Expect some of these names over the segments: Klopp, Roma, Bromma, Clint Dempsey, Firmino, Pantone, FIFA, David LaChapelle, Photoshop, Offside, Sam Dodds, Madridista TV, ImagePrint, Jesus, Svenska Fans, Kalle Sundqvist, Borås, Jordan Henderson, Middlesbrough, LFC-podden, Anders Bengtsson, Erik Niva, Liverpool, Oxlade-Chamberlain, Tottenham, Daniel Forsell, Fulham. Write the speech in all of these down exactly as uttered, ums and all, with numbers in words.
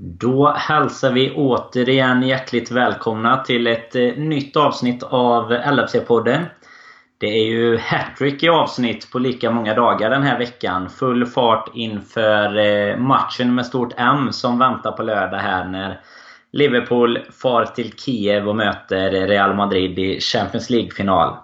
Då hälsar vi återigen hjärtligt välkomna till ett nytt avsnitt av L F C-podden. Det är ju hattrick i avsnitt på lika många dagar den här veckan. Full fart inför matchen med stort M som väntar på lördag här när Liverpool far till Kiev och möter Real Madrid i Champions League-final.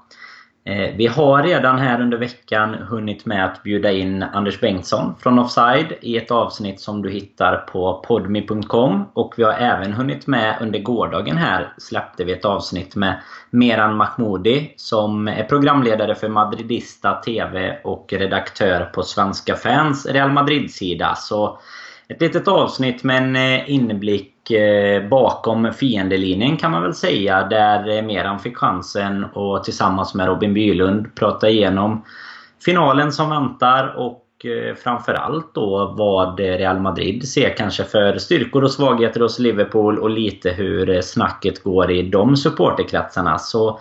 Vi har redan här under veckan hunnit med att bjuda in Anders Bengtsson från Offside i ett avsnitt som du hittar på podmi punkt com. Och vi har även hunnit med under gårdagen här släppte vi ett avsnitt med Mehran Mahmoudi som är programledare för Madridista T V och redaktör på Svenska Fans Real Madrid-sida. Så ett litet avsnitt med en inblick bakom fiendelinjen kan man väl säga, där Mehran fick chansen och tillsammans med Robin Bylund prata igenom finalen som väntar och framförallt då vad Real Madrid ser kanske för styrkor och svagheter hos Liverpool och lite hur snacket går i de supporterkretsarna. Så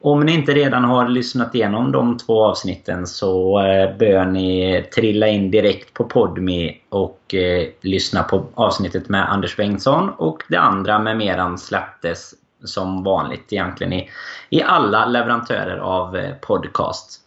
om ni inte redan har lyssnat igenom de två avsnitten så bör ni trilla in direkt på Podmi och eh, lyssna på avsnittet med Anders Bengtsson. Och det andra med Mehran släpptes som vanligt egentligen i, i alla leverantörer av podcast.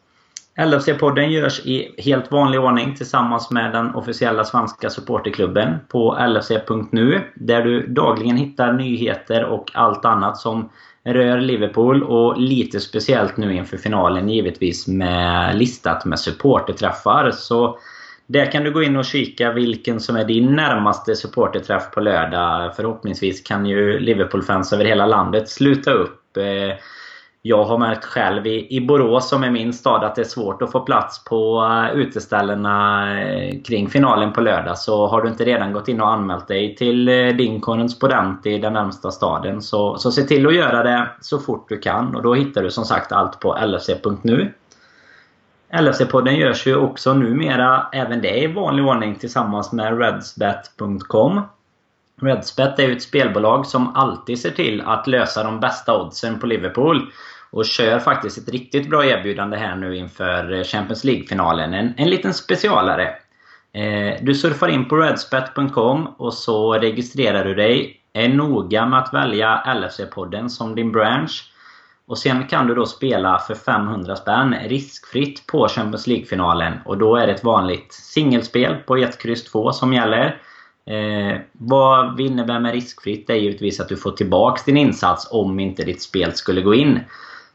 L F C-podden görs i helt vanlig ordning tillsammans med den officiella svenska supporterklubben på L F C punkt nu. Där du dagligen hittar nyheter och allt annat som rör Liverpool och lite speciellt nu inför finalen givetvis med listat med supporterträffar. Så där kan du gå in och kika vilken som är din närmaste supporterträff på lördag. Förhoppningsvis kan ju Liverpool-fans över hela landet sluta upp. Jag har märkt själv i Borås som är min stad att det är svårt att få plats på uteställena kring finalen på lördag. Så har du inte redan gått in och anmält dig till din korrespondent i den närmsta staden så, så se till att göra det så fort du kan. Och då hittar du som sagt allt på L F C punkt nu. L F C-podden görs ju också numera även det i vanlig ordning tillsammans med redsbet punkt com. Redsbet är ju ett spelbolag som alltid ser till att lösa de bästa oddsen på Liverpool och kör faktiskt ett riktigt bra erbjudande här nu inför Champions League-finalen. En, en liten specialare. Eh, du surfar in på redsbet punkt com och så registrerar du dig. Är noga med att välja L F C-podden som din bransch. Och sen kan du då spela för femhundra spänn riskfritt på Champions League-finalen. Och då är det ett vanligt singelspel på ett kryss två som gäller. Eh, vad vi innebär med riskfritt är givetvis att du får tillbaka din insats om inte ditt spel skulle gå in.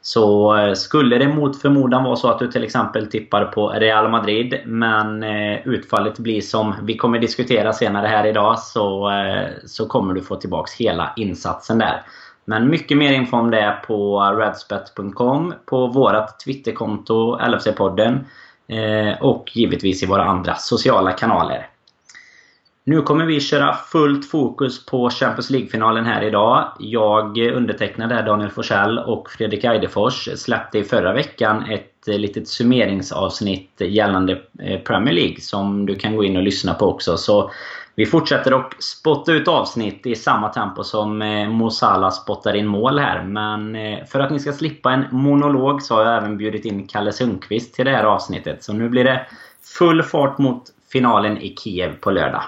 Så eh, skulle det mot förmodan vara så att du till exempel tippar på Real Madrid men eh, utfallet blir som vi kommer diskutera senare här idag så, eh, så kommer du få tillbaka hela insatsen där. Men mycket mer info om det på redsbet punkt com, på vårat Twitterkonto L F C-podden eh, och givetvis i våra andra sociala kanaler. Nu kommer vi köra fullt fokus på Champions League-finalen här idag. Jag undertecknade Daniel Forsell och Fredrik Aidefors släppte i förra veckan ett litet summeringsavsnitt gällande Premier League som du kan gå in och lyssna på också. Så vi fortsätter att spotta ut avsnitt i samma tempo som Mo Salah spottar in mål här. Men för att ni ska slippa en monolog så har jag även bjudit in Kalle Sundqvist till det här avsnittet. Så nu blir det full fart mot finalen i Kiev på lördag.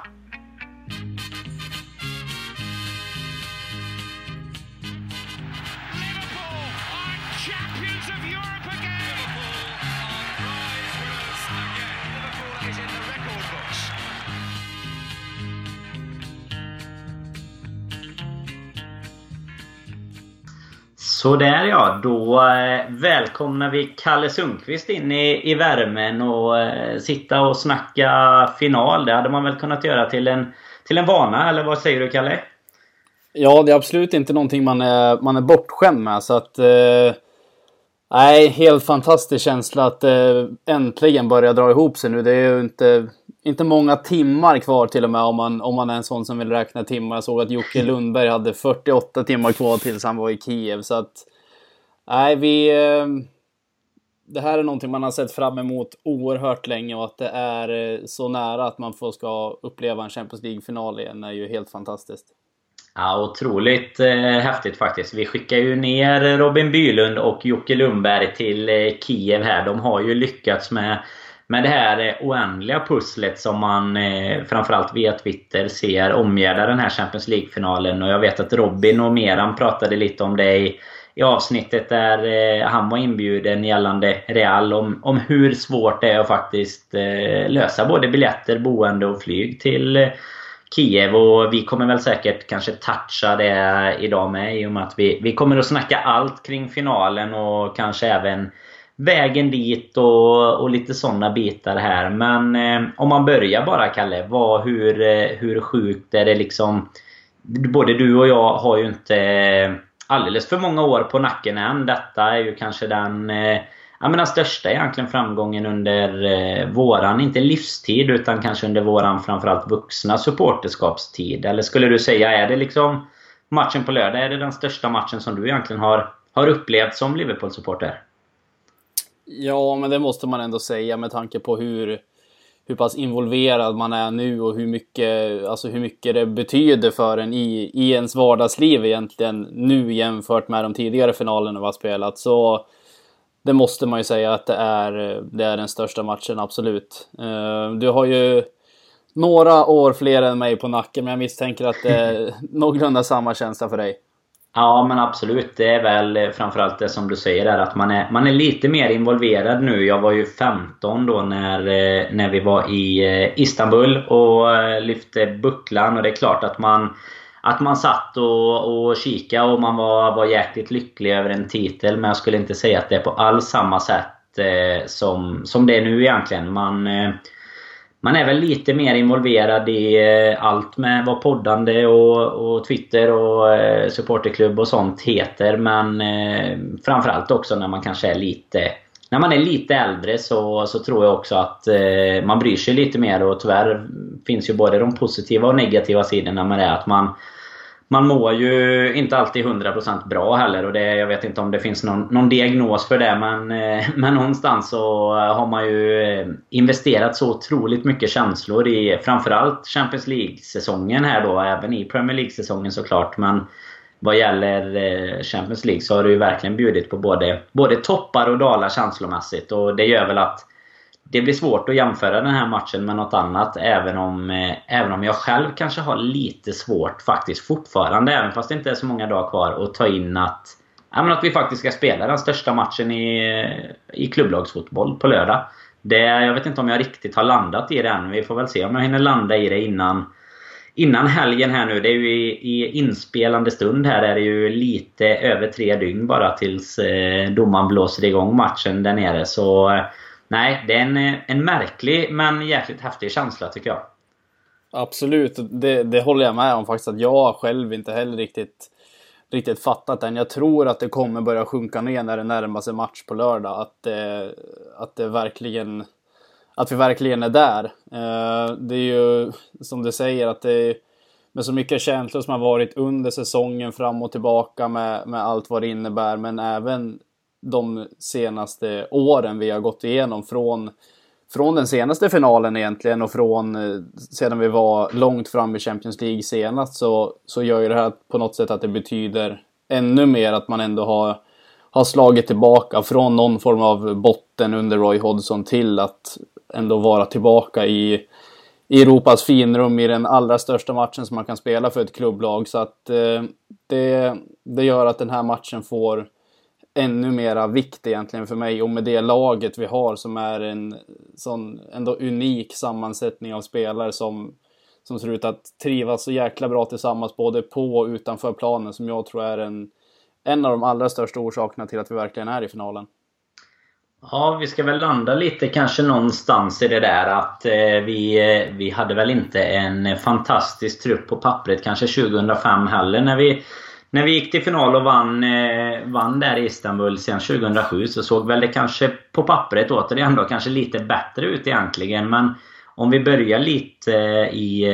Så där ja, då välkomnar vi Kalle Sundqvist in i, i värmen och eh, sitta och snacka final. Det hade man väl kunnat göra till en, till en vana, eller vad säger du Kalle? Ja, det är absolut inte någonting man är, man är bortskämd med. Så att, eh, nej, helt fantastisk känsla att eh, äntligen börja dra ihop sig nu. Det är ju inte, inte många timmar kvar till och med om man, om man är en sån som vill räkna timmar. Jag såg att Jocke Lundberg hade fyrtioåtta timmar kvar tills han var i Kiev. Så att, nej, vi, eh, det här är någonting man har sett fram emot oerhört länge och att det är så nära att man får ska uppleva en Champions League-final igen är ju helt fantastiskt. Ja, otroligt eh, häftigt faktiskt. Vi skickar ju ner Robin Bylund och Jocke Lundberg till eh, Kiev här. De har ju lyckats med Men det här oändliga pusslet som man eh, framförallt via Twitter ser omgärda den här Champions League-finalen. Och jag vet att Robin och Mehran pratade lite om det i, i avsnittet där eh, han var inbjuden gällande Real. Om, om hur svårt det är att faktiskt eh, lösa både biljetter, boende och flyg till eh, Kiev. Och vi kommer väl säkert kanske toucha det idag med, i och med att vi, vi kommer att snacka allt kring finalen och kanske även vägen dit och, och lite sådana bitar här. Men eh, om man börjar bara, Kalle, vad, hur, eh, hur sjukt är det liksom? Både du och jag har ju inte alldeles för många år på nacken än. Detta är ju kanske den eh, jag menar, största egentligen framgången under eh, våran, inte livstid utan kanske under våran framförallt vuxna supporterskapstid. Eller skulle du säga, är det liksom matchen på lördag, är det den största matchen som du egentligen har, har upplevt som Liverpool-supporter? Ja, men det måste man ändå säga med tanke på hur, hur pass involverad man är nu och hur mycket, alltså hur mycket det betyder för en i, i ens vardagsliv egentligen nu jämfört med de tidigare finalerna vi har spelat. Så det måste man ju säga att det är, det är den största matchen, absolut. Du har ju några år fler än mig på nacken, men jag misstänker att det är någorlunda samma känsla för dig. Ja, men absolut. Det är väl framförallt det som du säger där, att man är, man är lite mer involverad nu. Jag var ju femton då när, när vi var i Istanbul och lyfte bucklan. Och det är klart att man, att man satt och, och kikade och man var, var jäkligt lycklig över en titel. Men jag skulle inte säga att det är på all samma sätt som, som det är nu egentligen. Man... Man är väl lite mer involverad i allt med vad poddande och, och Twitter och supporterklubb och sånt heter. Men eh, framförallt också när man kanske är lite, när man är lite äldre, så, så tror jag också att eh, man bryr sig lite mer. Och tyvärr finns ju både de positiva och negativa sidorna med det, att man, man mår ju inte alltid hundra procent bra heller. Och det, jag vet inte om det finns någon, någon diagnos för det. Men, men någonstans så har man ju investerat så otroligt mycket känslor i framförallt Champions League-säsongen här då. Även i Premier League-säsongen såklart. Men vad gäller Champions League så har det ju verkligen bjudit på både, både toppar och dalar känslomässigt. Och det gör väl att det blir svårt att jämföra den här matchen med något annat, även om, eh, även om jag själv kanske har lite svårt faktiskt fortfarande, även fast det inte är så många dagar kvar, att ta in att, även att vi faktiskt ska spela den största matchen i, i klubblagsfotboll på lördag. Det, jag vet inte om jag riktigt har landat i det än. Vi får väl se om jag hinner landa i det innan, innan helgen här nu. Det är ju i, i inspelande stund här, är det ju lite över tre dygn bara tills eh, domaren blåser igång matchen där nere. Så... Nej, det är en, en märklig men jäkligt häftig känsla tycker jag. Absolut, det, det håller jag med om faktiskt, att jag själv inte heller riktigt, riktigt fattat den. Jag tror att det kommer börja sjunka ner när det närmar sig match på lördag, att, eh, att, det verkligen, att vi verkligen är där. Eh, det är ju som du säger, att det är, med så mycket känslor som har varit under säsongen fram och tillbaka med, med allt vad det innebär, men även de senaste åren vi har gått igenom från, från den senaste finalen egentligen, och från sedan vi var långt fram i Champions League senast, så, så gör ju det här på något sätt att det betyder ännu mer att man ändå har, har slagit tillbaka från någon form av botten under Roy Hodgson till att ändå vara tillbaka i, i Europas finrum i den allra största matchen som man kan spela för ett klubblag. Så att eh, det, det gör att den här matchen får ännu mera vikt egentligen för mig, och med det laget vi har som är en sån ändå unik sammansättning av spelare som, som ser ut att trivas så jäkla bra tillsammans både på och utanför planen, som jag tror är en, en av de allra största orsakerna till att vi verkligen är i finalen. Ja, vi ska väl landa lite kanske någonstans i det där att eh, vi, vi hade väl inte en fantastisk trupp på pappret kanske tjugohundrafem heller när vi När vi gick till final och vann, eh, vann där i Istanbul sen tjugohundrasju, så såg väl det kanske på pappret återigen då kanske lite bättre ut egentligen. Men om vi börjar lite eh, i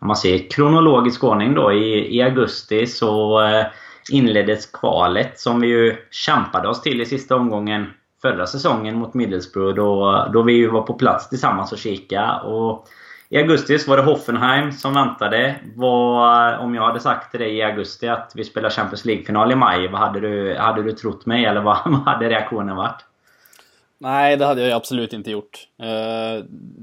om man säger, kronologisk ordning då, i, i augusti så eh, inleddes kvalet som vi ju kämpade oss till i sista omgången förra säsongen mot Middlesbrough, då, då vi ju var på plats tillsammans och kika. Och i augusti var det Hoffenheim som väntade. Vad, om jag hade sagt till dig i augusti att vi spelar Champions League-final i maj, vad hade du, hade du trott mig, eller vad, vad hade reaktionen varit? Nej, det hade jag absolut inte gjort.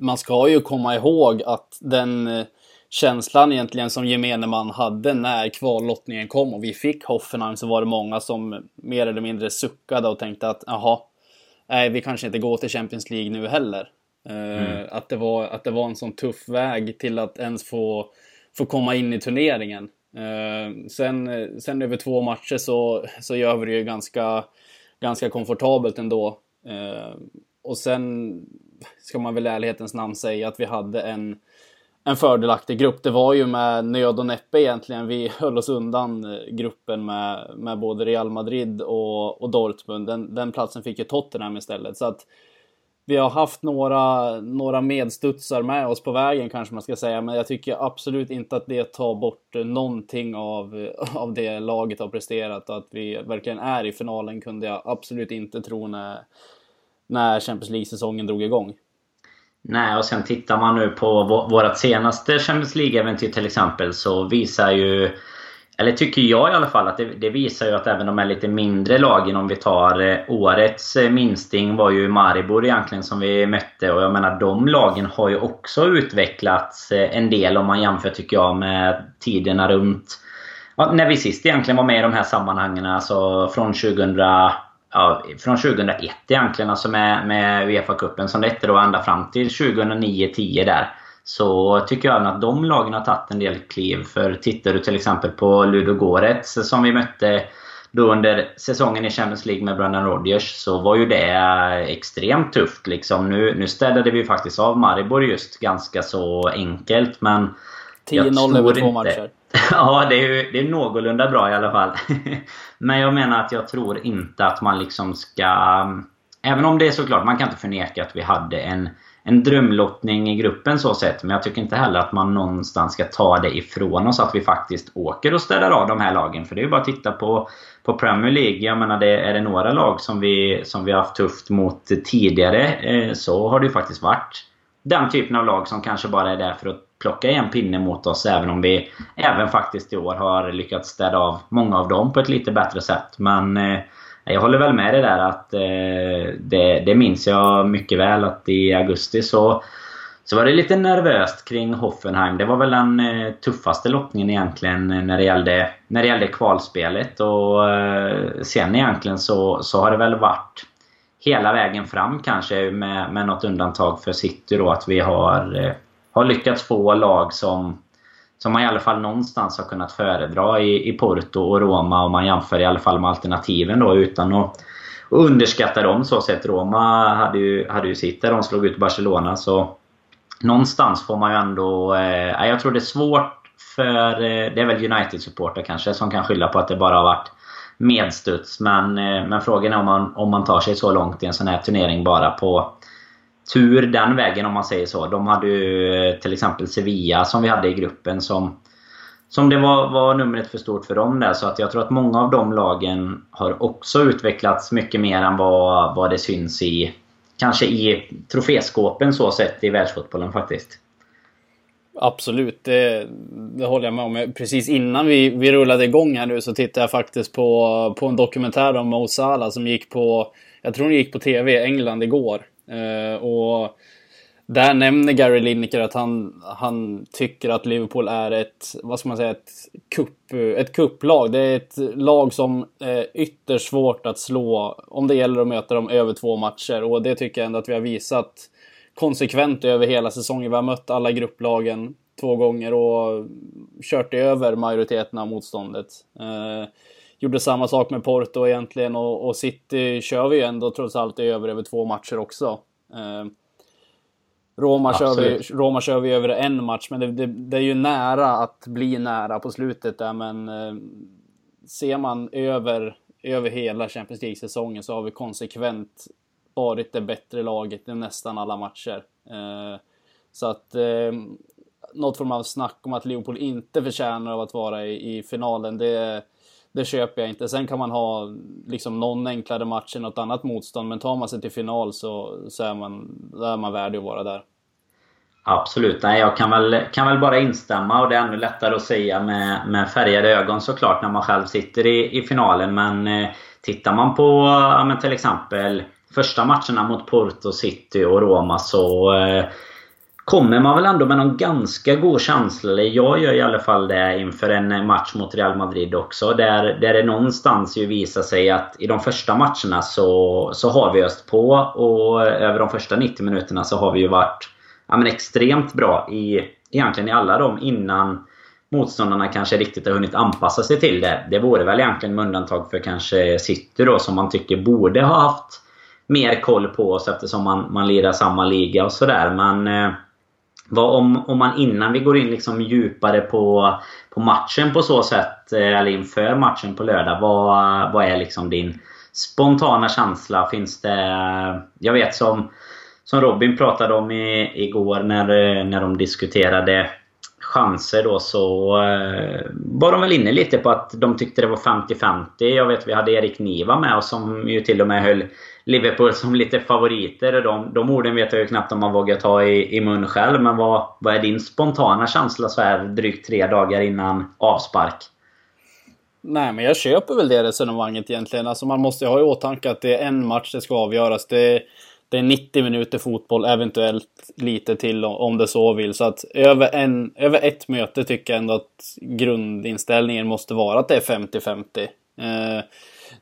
Man ska ju komma ihåg att den känslan egentligen som gemene man hade när kvallottningen kom och vi fick Hoffenheim, så var det många som mer eller mindre suckade och tänkte att aha, nej, vi kanske inte går till Champions League nu heller. Mm. Att, det var, att det var en sån tuff väg till att ens få, få komma in i turneringen. Sen, sen över två matcher så, så gör vi det ju ganska, ganska komfortabelt ändå. Och sen ska man väl i ärlighetens namn säga att vi hade en, en fördelaktig grupp. Det var ju med nöd och näppe egentligen. Vi höll oss undan gruppen med, med både Real Madrid och, och Dortmund. Den, den platsen fick ju Tottenham istället. Så att vi har haft några, några medstudsar med oss på vägen, kanske man ska säga. Men jag tycker absolut inte att det tar bort någonting av, av det laget har presterat. Och att vi verkligen är i finalen kunde jag absolut inte tro när, när Champions League-säsongen drog igång. Nej, och sen tittar man nu på vårt senaste Champions League-äventyr till exempel, så visar ju, eller tycker jag i alla fall, att det, det visar ju att även de här lite mindre lagen, om vi tar eh, årets eh, minsting var ju Maribor egentligen som vi mötte, och jag menar de lagen har ju också utvecklats eh, en del om man jämför, tycker jag, med tiderna runt ja, när vi sist egentligen var med i de här sammanhangen, alltså från tjugohundra ja, från tjugohundraett egentligen, alltså med, med UEFA-cupen som det hette då, ända fram till tjugohundranio tio där. Så tycker jag att de lagen har tagit en del kliv. För tittar du till exempel på Ludogorets som vi mötte då under säsongen i Champions League med Brendan Rodgers, så var ju det extremt tufft liksom. Nu, nu städade vi faktiskt av Maribor just ganska så enkelt, men tio noll över två matcher. Ja, det är ju det är någorlunda bra i alla fall. Men jag menar att jag tror inte att man liksom ska, även om det är såklart, man kan inte förneka att vi hade en en drömlottning i gruppen så sett, men jag tycker inte heller att man någonstans ska ta det ifrån oss att vi faktiskt åker och ställer av de här lagen. För det är ju bara att titta på, på Premier League. Jag menar, det är det några lag som vi, som vi har haft tufft mot tidigare, eh, så har det ju faktiskt varit den typen av lag som kanske bara är där för att plocka en pinne mot oss, även om vi även faktiskt i år har lyckats städa av många av dem på ett lite bättre sätt. Men eh, jag håller väl med det där att eh, det, det minns jag mycket väl att i augusti så, så var det lite nervöst kring Hoffenheim. Det var väl den eh, tuffaste lottningen egentligen när det gällde, när det gällde kvalspelet. Och eh, sen egentligen så, så har det väl varit hela vägen fram kanske, med, med något undantag för City då, att vi har, eh, har lyckats få lag som... som man i alla fall någonstans har kunnat föredra i, i Porto och Roma, om man jämför i alla fall med alternativen då, utan att, att underskatta dem så sett. Roma hade ju, hade ju sitt där de slog ut Barcelona, så någonstans får man ju ändå eh, jag tror det är svårt för eh, det är väl United-supporter kanske som kan skylla på att det bara har varit medstuds, men, eh, men frågan är om man, om man tar sig så långt i en sån här turnering bara på tur den vägen, om man säger så. De hade ju till exempel Sevilla som vi hade i gruppen som, som det var, var numret för stort för dem där. Så att jag tror att många av de lagen har också utvecklats mycket mer än vad, vad det syns i, kanske i troféskåpen så sett i världsfotbollen faktiskt. Absolut, det, det håller jag med om. Precis innan vi, vi rullade igång här nu så tittade jag faktiskt på, på en dokumentär om Mo Salah som gick på, jag tror den gick på T V i England igår. Uh, och där nämner Gary Lineker att han, han tycker att Liverpool är ett, vad ska man säga, ett kupp, ett kupplag. Det är ett lag som är ytterst svårt att slå om det gäller att möta dem över två matcher. Och det tycker jag ändå att vi har visat konsekvent över hela säsongen. Vi har mött alla grupplagen två gånger och kört över majoriteten av motståndet. uh, Gjorde samma sak med Porto egentligen, och, och City kör vi ju ändå trots allt över över två matcher också. Eh, Roma, kör vi, Roma kör vi över en match, men det, det, det är ju nära att bli nära på slutet där. Men eh, ser man över, över hela Champions League-säsongen så har vi konsekvent varit det bättre laget i nästan alla matcher. Eh, så att... Eh, något form av snack om att Liverpool inte förtjänar av att vara i, i finalen, det... Det köper jag inte. Sen kan man ha liksom någon enklare match än något annat motstånd, men tar man sig till final så, så är man, där är man värdig att vara där. Absolut. Nej, jag kan väl, kan väl bara instämma, och det är ännu lättare att säga med, med färgade ögon såklart när man själv sitter i, i finalen. Men eh, tittar man på ja, men till exempel första matcherna mot Porto, City och Roma, så eh, kommer man väl ändå med någon ganska god känsla. Eller jag gör i alla fall det inför en match mot Real Madrid också, där, där det någonstans ju visar sig att i de första matcherna så, så har vi öst på. Och över de första nittio minuterna så har vi ju varit ja, men extremt bra i, egentligen i alla dem, innan motståndarna kanske riktigt har hunnit anpassa sig till det. Det vore väl egentligen med undantag för kanske City då, som man tycker borde ha haft mer koll på oss, eftersom man, man lirar samma liga och sådär. Men eh, vad om, om man innan vi går in liksom djupare på, på matchen på så sätt, eh, eller inför matchen på lördag, vad, vad är liksom din spontana känsla? Finns det, jag vet som, som Robin pratade om i, igår när, när de diskuterade chanser då, så eh, var de väl inne lite på att de tyckte det var femtio femtio. Jag vet vi hade Erik Niva med oss som ju till och med höll Liverpool som lite favoriter. De, de orden vet jag ju knappt om man vågar ta i, i mun själv. Men vad, vad är din spontana känsla så här drygt tre dagar innan avspark? Nej, men jag köper väl det resonemanget egentligen. Alltså man måste ha i åtanke att det är en match det ska avgöras. Det är Det är nittio minuter fotboll, eventuellt lite till om det så vill. Så att över, en, över ett möte tycker jag ändå att grundinställningen måste vara att det är femtio femtio. Eh,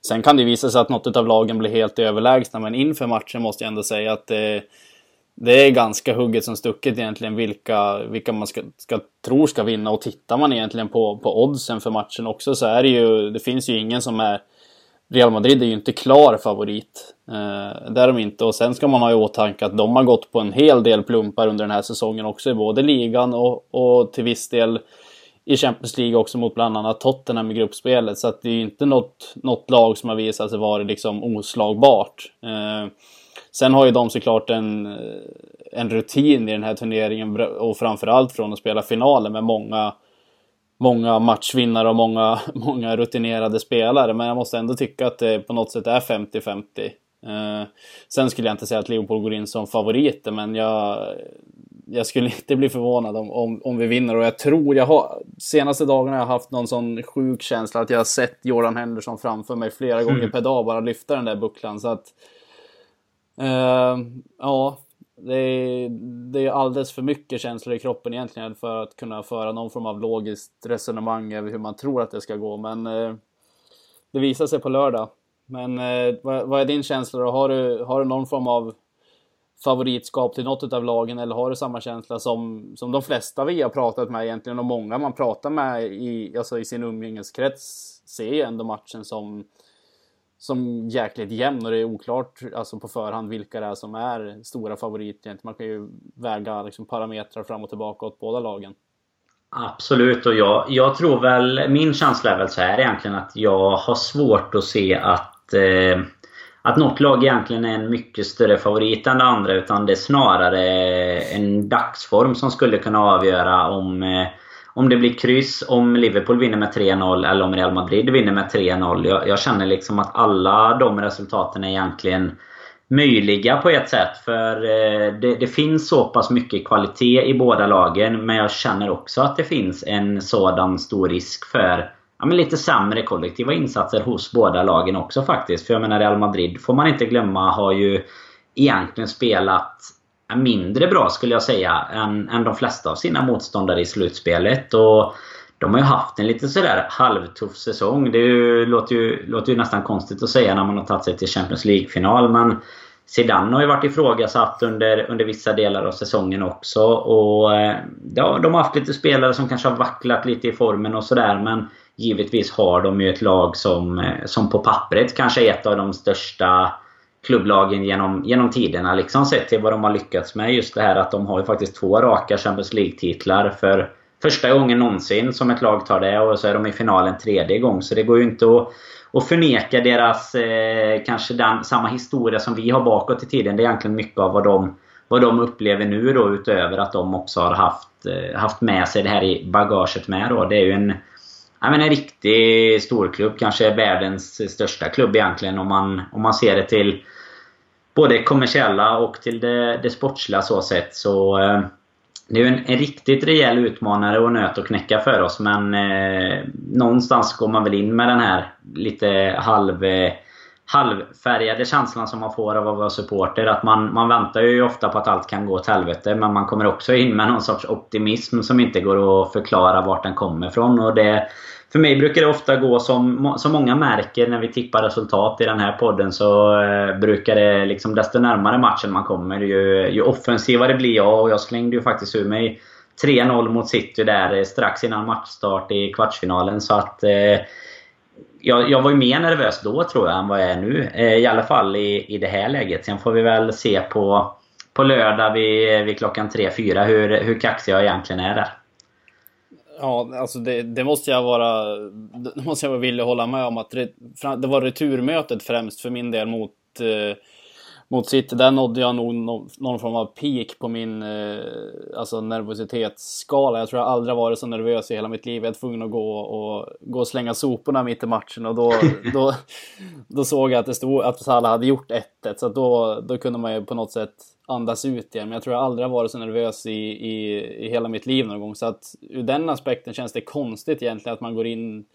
sen kan det visa sig att något av lagen blir helt överlägsna. Men inför matchen måste jag ändå säga att det, det är ganska hugget som stucket egentligen vilka, vilka man ska, ska, tror ska vinna. Och tittar man egentligen på, på oddsen för matchen också, så är det ju, det finns ju ingen som är... Real Madrid är ju inte klar favorit. Eh, där de inte. Och sen ska man ha i åtanke att de har gått på en hel del plumpar under den här säsongen också. I både ligan och, och till viss del i Champions League också mot bland annat Tottenham i gruppspelet. Så att det är ju inte något, något lag som har visat sig vara liksom oslagbart. Eh, sen har ju de såklart en, en rutin i den här turneringen. Och framförallt från att spela finalen med många... Många matchvinnare och många, många rutinerade spelare. Men jag måste ändå tycka att det på något sätt är femtio femtio. Eh, sen skulle jag inte säga att Liverpool går in som favoriter. Men jag, jag skulle inte bli förvånad om, om, om vi vinner. Och jag tror jag har... Senaste dagarna har jag haft någon sån sjuk känsla att jag har sett Jordan Henderson framför mig flera mm. gånger per dag. Bara lyfta den där bucklan. Så att... Eh, ja... Det är, det är alldeles för mycket känslor i kroppen egentligen för att kunna föra någon form av logiskt resonemang över hur man tror att det ska gå. Men eh, det visar sig på lördag. Men eh, vad, vad är din känsla då? Har du, har du någon form av favoritskap till något av lagen, eller har du samma känsla som, som de flesta vi har pratat med egentligen, och många man pratar med i, alltså i sin umgängeskrets ser ju ändå matchen som... som jäkligt jämn, och det är oklart alltså på förhand vilka det är som är stora favoriter. Man kan ju väga liksom parametrar fram och tillbaka åt båda lagen. Absolut, och jag, jag tror väl, min känsla är väl så här egentligen att jag har svårt att se att, eh, att något lag egentligen är en mycket större favorit än det andra, utan det är snarare en dagsform som skulle kunna avgöra om... Eh, Om det blir kryss, om Liverpool vinner med tre noll eller om Real Madrid vinner med tre noll. Jag, jag känner liksom att alla de resultaten är egentligen möjliga på ett sätt. För eh, det, det finns så pass mycket kvalitet i båda lagen. Men jag känner också att det finns en sådan stor risk för ja, men lite sämre kollektiva insatser hos båda lagen också faktiskt. För jag menar, Real Madrid får man inte glömma har ju egentligen spelat... mindre bra skulle jag säga än, än de flesta av sina motståndare i slutspelet, och de har ju haft en lite sådär halvtuff säsong. Det är ju, låter, ju, låter ju nästan konstigt att säga när man har tagit sig till Champions League-final, men Zidane har ju varit ifrågasatt under, under vissa delar av säsongen också, och ja, de har haft lite spelare som kanske har vacklat lite i formen och sådär, men givetvis har de ju ett lag som, som på pappret kanske är ett av de största klubblagen genom, genom tiderna liksom, sett till vad de har lyckats med. Just det här att de har ju faktiskt två raka Champions League-titlar för första gången någonsin som ett lag tar det, och så är de i finalen tredje gång. Så det går ju inte att, att förneka deras eh, kanske den, samma historia som vi har bakåt i tiden. Det är egentligen mycket av vad de, vad de upplever nu då, utöver att de också har haft, haft med sig det här i bagaget med då. Det är ju en, jag menar, en riktig storklubb, kanske världens största klubb egentligen om man, om man ser det till både kommersiella och till det, det sportsliga så sett. Så eh, det är en, en riktigt rejäl utmanare och nöt att knäcka för oss. Men eh, någonstans går man väl in med den här lite halv, eh, halvfärgade känslan som man får av att vara supporter, att man, man väntar ju ofta på att allt kan gå åt helvete, men man kommer också in med någon sorts optimism som inte går att förklara vart den kommer ifrån. Och det, för mig brukar det ofta gå som, som många märker när vi tippar resultat i den här podden, så eh, brukar det liksom, desto närmare matchen man kommer, ju, ju offensivare blir jag. Och jag slängde ju faktiskt ur mig tre noll mot City där strax innan matchstart i kvartsfinalen, så att eh, Jag, jag var ju mer nervös då, tror jag, än vad jag är nu. Eh, I alla fall i, i det här läget. Sen får vi väl se på, på lördag vid, vid klockan tre fyra hur, hur kaxig jag egentligen är där. Ja, alltså det, det måste jag vara det måste jag vara villig att hålla med om. Att det, det var returmötet främst för min del mot, eh, mot City. Där nådde jag nog någon, någon form av peak på min eh, alltså nervositetsskala. Jag tror jag aldrig varit så nervös i hela mitt liv. Jag var tvungen att gå och, gå och slänga soporna mitt i matchen. Och då, då, då såg jag att, det stod, att Salah hade gjort ett ett. Så då, då kunde man ju på något sätt andas ut igen. Men jag tror jag aldrig varit så nervös i, i, i hela mitt liv någon gång. Så att ur den aspekten känns det konstigt egentligen att man går in,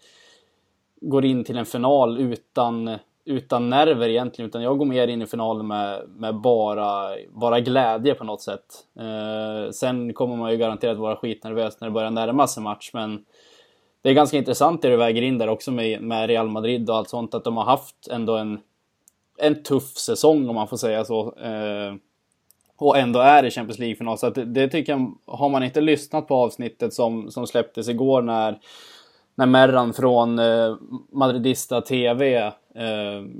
går in till en final utan... utan nerver egentligen, utan jag går mer in i finalen med, med bara, bara glädje på något sätt. Eh, sen kommer man ju garanterat vara skitnervös när det börjar närma sig match, men det är ganska intressant det du väger in där också med, med Real Madrid och allt sånt, att de har haft ändå en, en tuff säsong, om man får säga så, eh, och ändå är i Champions League-final. Så att det, det tycker jag, har man inte lyssnat på avsnittet som, som släpptes igår när När Mehran från eh, Madridista T V eh,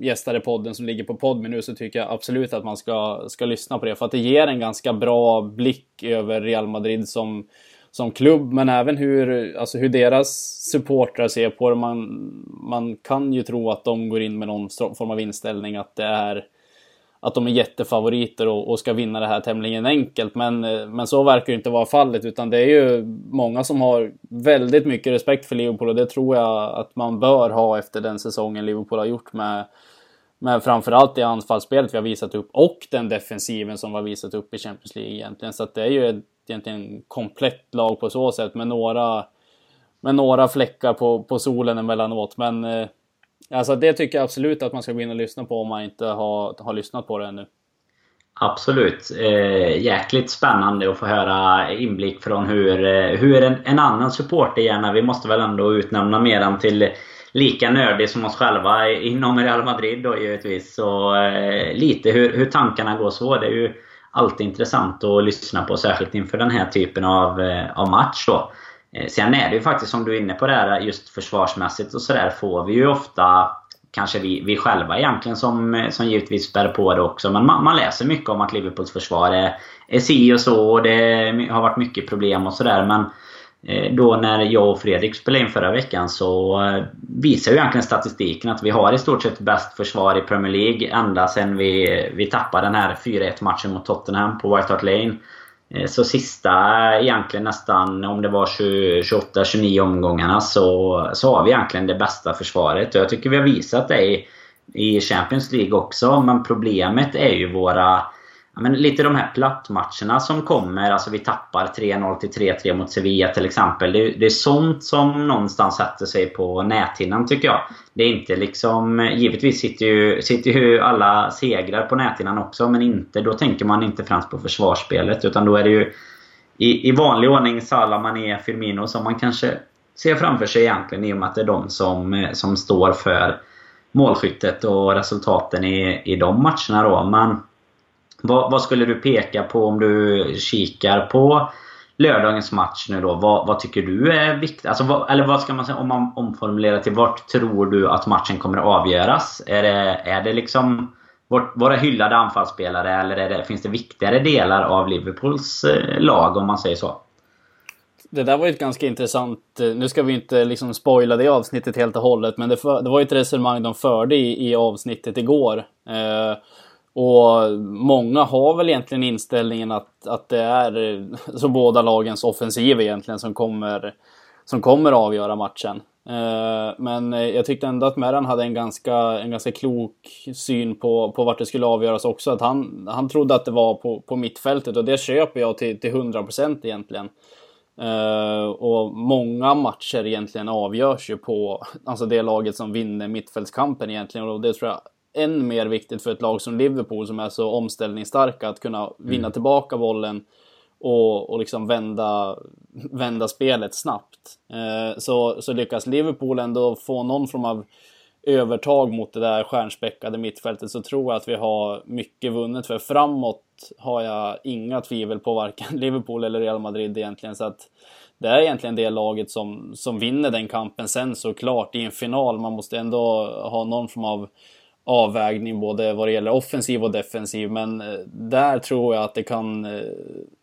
gästade podden som ligger på podmi nu, så tycker jag absolut att man ska, ska lyssna på det. För att det ger en ganska bra blick över Real Madrid som, som klubb. Men även hur, alltså hur deras supportrar ser på det. Man, man kan ju tro att de går in med någon form av inställning att det är... att de är jättefavoriter och, och ska vinna det här tämligen enkelt. Men, men så verkar ju inte vara fallet. Utan det är ju många som har väldigt mycket respekt för Liverpool. Och det tror jag att man bör ha efter den säsongen Liverpool har gjort. Med, med framförallt det anfallsspelet vi har visat upp. Och den defensiven som vi har visat upp i Champions League egentligen. Så att det är ju ett, egentligen ett komplett lag på så sätt. Med några, med några fläckar på, på solen emellanåt. Men... alltså det tycker jag absolut att man ska gå in och lyssna på om man inte har, har lyssnat på det ännu. Absolut. Eh, jäkligt spännande att få höra inblick från hur, hur en, en annan supporterhjärna. Vi måste väl ändå utnämna Mehran till lika nördig som oss själva inom Real Madrid då, givetvis. Så eh, lite hur, hur tankarna går så. Det är ju alltid intressant att lyssna på, särskilt inför den här typen av, av match då. Sen är det ju faktiskt, som du är inne på där, just försvarsmässigt och sådär, får vi ju ofta, kanske vi, vi själva egentligen som, som givetvis spär på det också, men man, man läser mycket om att Liverpools försvar är, är si och så, och det har varit mycket problem och sådär. Men då när jag och Fredrik spelade in förra veckan, så visar ju egentligen statistiken att vi har i stort sett bäst försvar i Premier League ända sedan vi, vi tappade den här fyra ett matchen mot Tottenham på White Hart Lane. Så sista, egentligen nästan, om det var tjugoåtta tjugonio omgångarna, så, så har vi egentligen det bästa försvaret. Och jag tycker vi har visat det i, i Champions League också. Men problemet är ju våra, ja, men lite de här plattmatcherna som kommer. Alltså vi tappar tre noll till tre tre mot Sevilla till exempel. Det, det är sånt som någonstans sätter sig på näthinnan, tycker jag. Det är inte liksom, givetvis sitter ju, sitter ju alla segrar på näthinnan också. Men inte, då tänker man inte främst på försvarsspelet. Utan då är det ju i, i vanlig ordning Salah, Mané, Firmino som man kanske ser framför sig egentligen. I och med att det är de som, som står för målskyttet och resultaten i, i de matcherna då. Men... Vad, vad skulle du peka på om du kikar på lördagens match nu då? Vad, vad tycker du är viktigt? Alltså vad, eller vad ska man säga, om man omformulerar till vart tror du att matchen kommer att avgöras? Är det, är det liksom vårt, våra hyllade anfallsspelare, eller är det, finns det viktigare delar av Liverpools lag, om man säger så? Det där var ju ett ganska intressant... Nu ska vi inte liksom spoila det avsnittet helt och hållet, men det, för, det var ju ett resonemang de förde i, i avsnittet igår. Eh, Och många har väl egentligen inställningen att, att det är så båda lagens offensiv egentligen som kommer, som kommer avgöra matchen. Eh, men jag tyckte ändå att Mehran hade en ganska, en ganska klok syn på, på vart det skulle avgöras också. Att han, han trodde att det var på, på mittfältet, och det köper jag till, till hundra procent egentligen. Eh, och många matcher egentligen avgörs ju på, alltså det laget som vinner mittfältskampen egentligen, och det tror jag än mer viktigt för ett lag som Liverpool som är så omställningsstarka att kunna vinna mm. tillbaka bollen och, och liksom vända, vända spelet snabbt. Eh, så, så lyckas Liverpool ändå få någon form av övertag mot det där stjärnspäckade mittfältet, så tror jag att vi har mycket vunnet. För framåt har jag inga tvivel på varken Liverpool eller Real Madrid egentligen, så att det är egentligen det laget som, som vinner den kampen sen, såklart, i en final. Man måste ändå ha någon form av avvägning både vad det gäller offensiv och defensiv, men där tror jag att det kan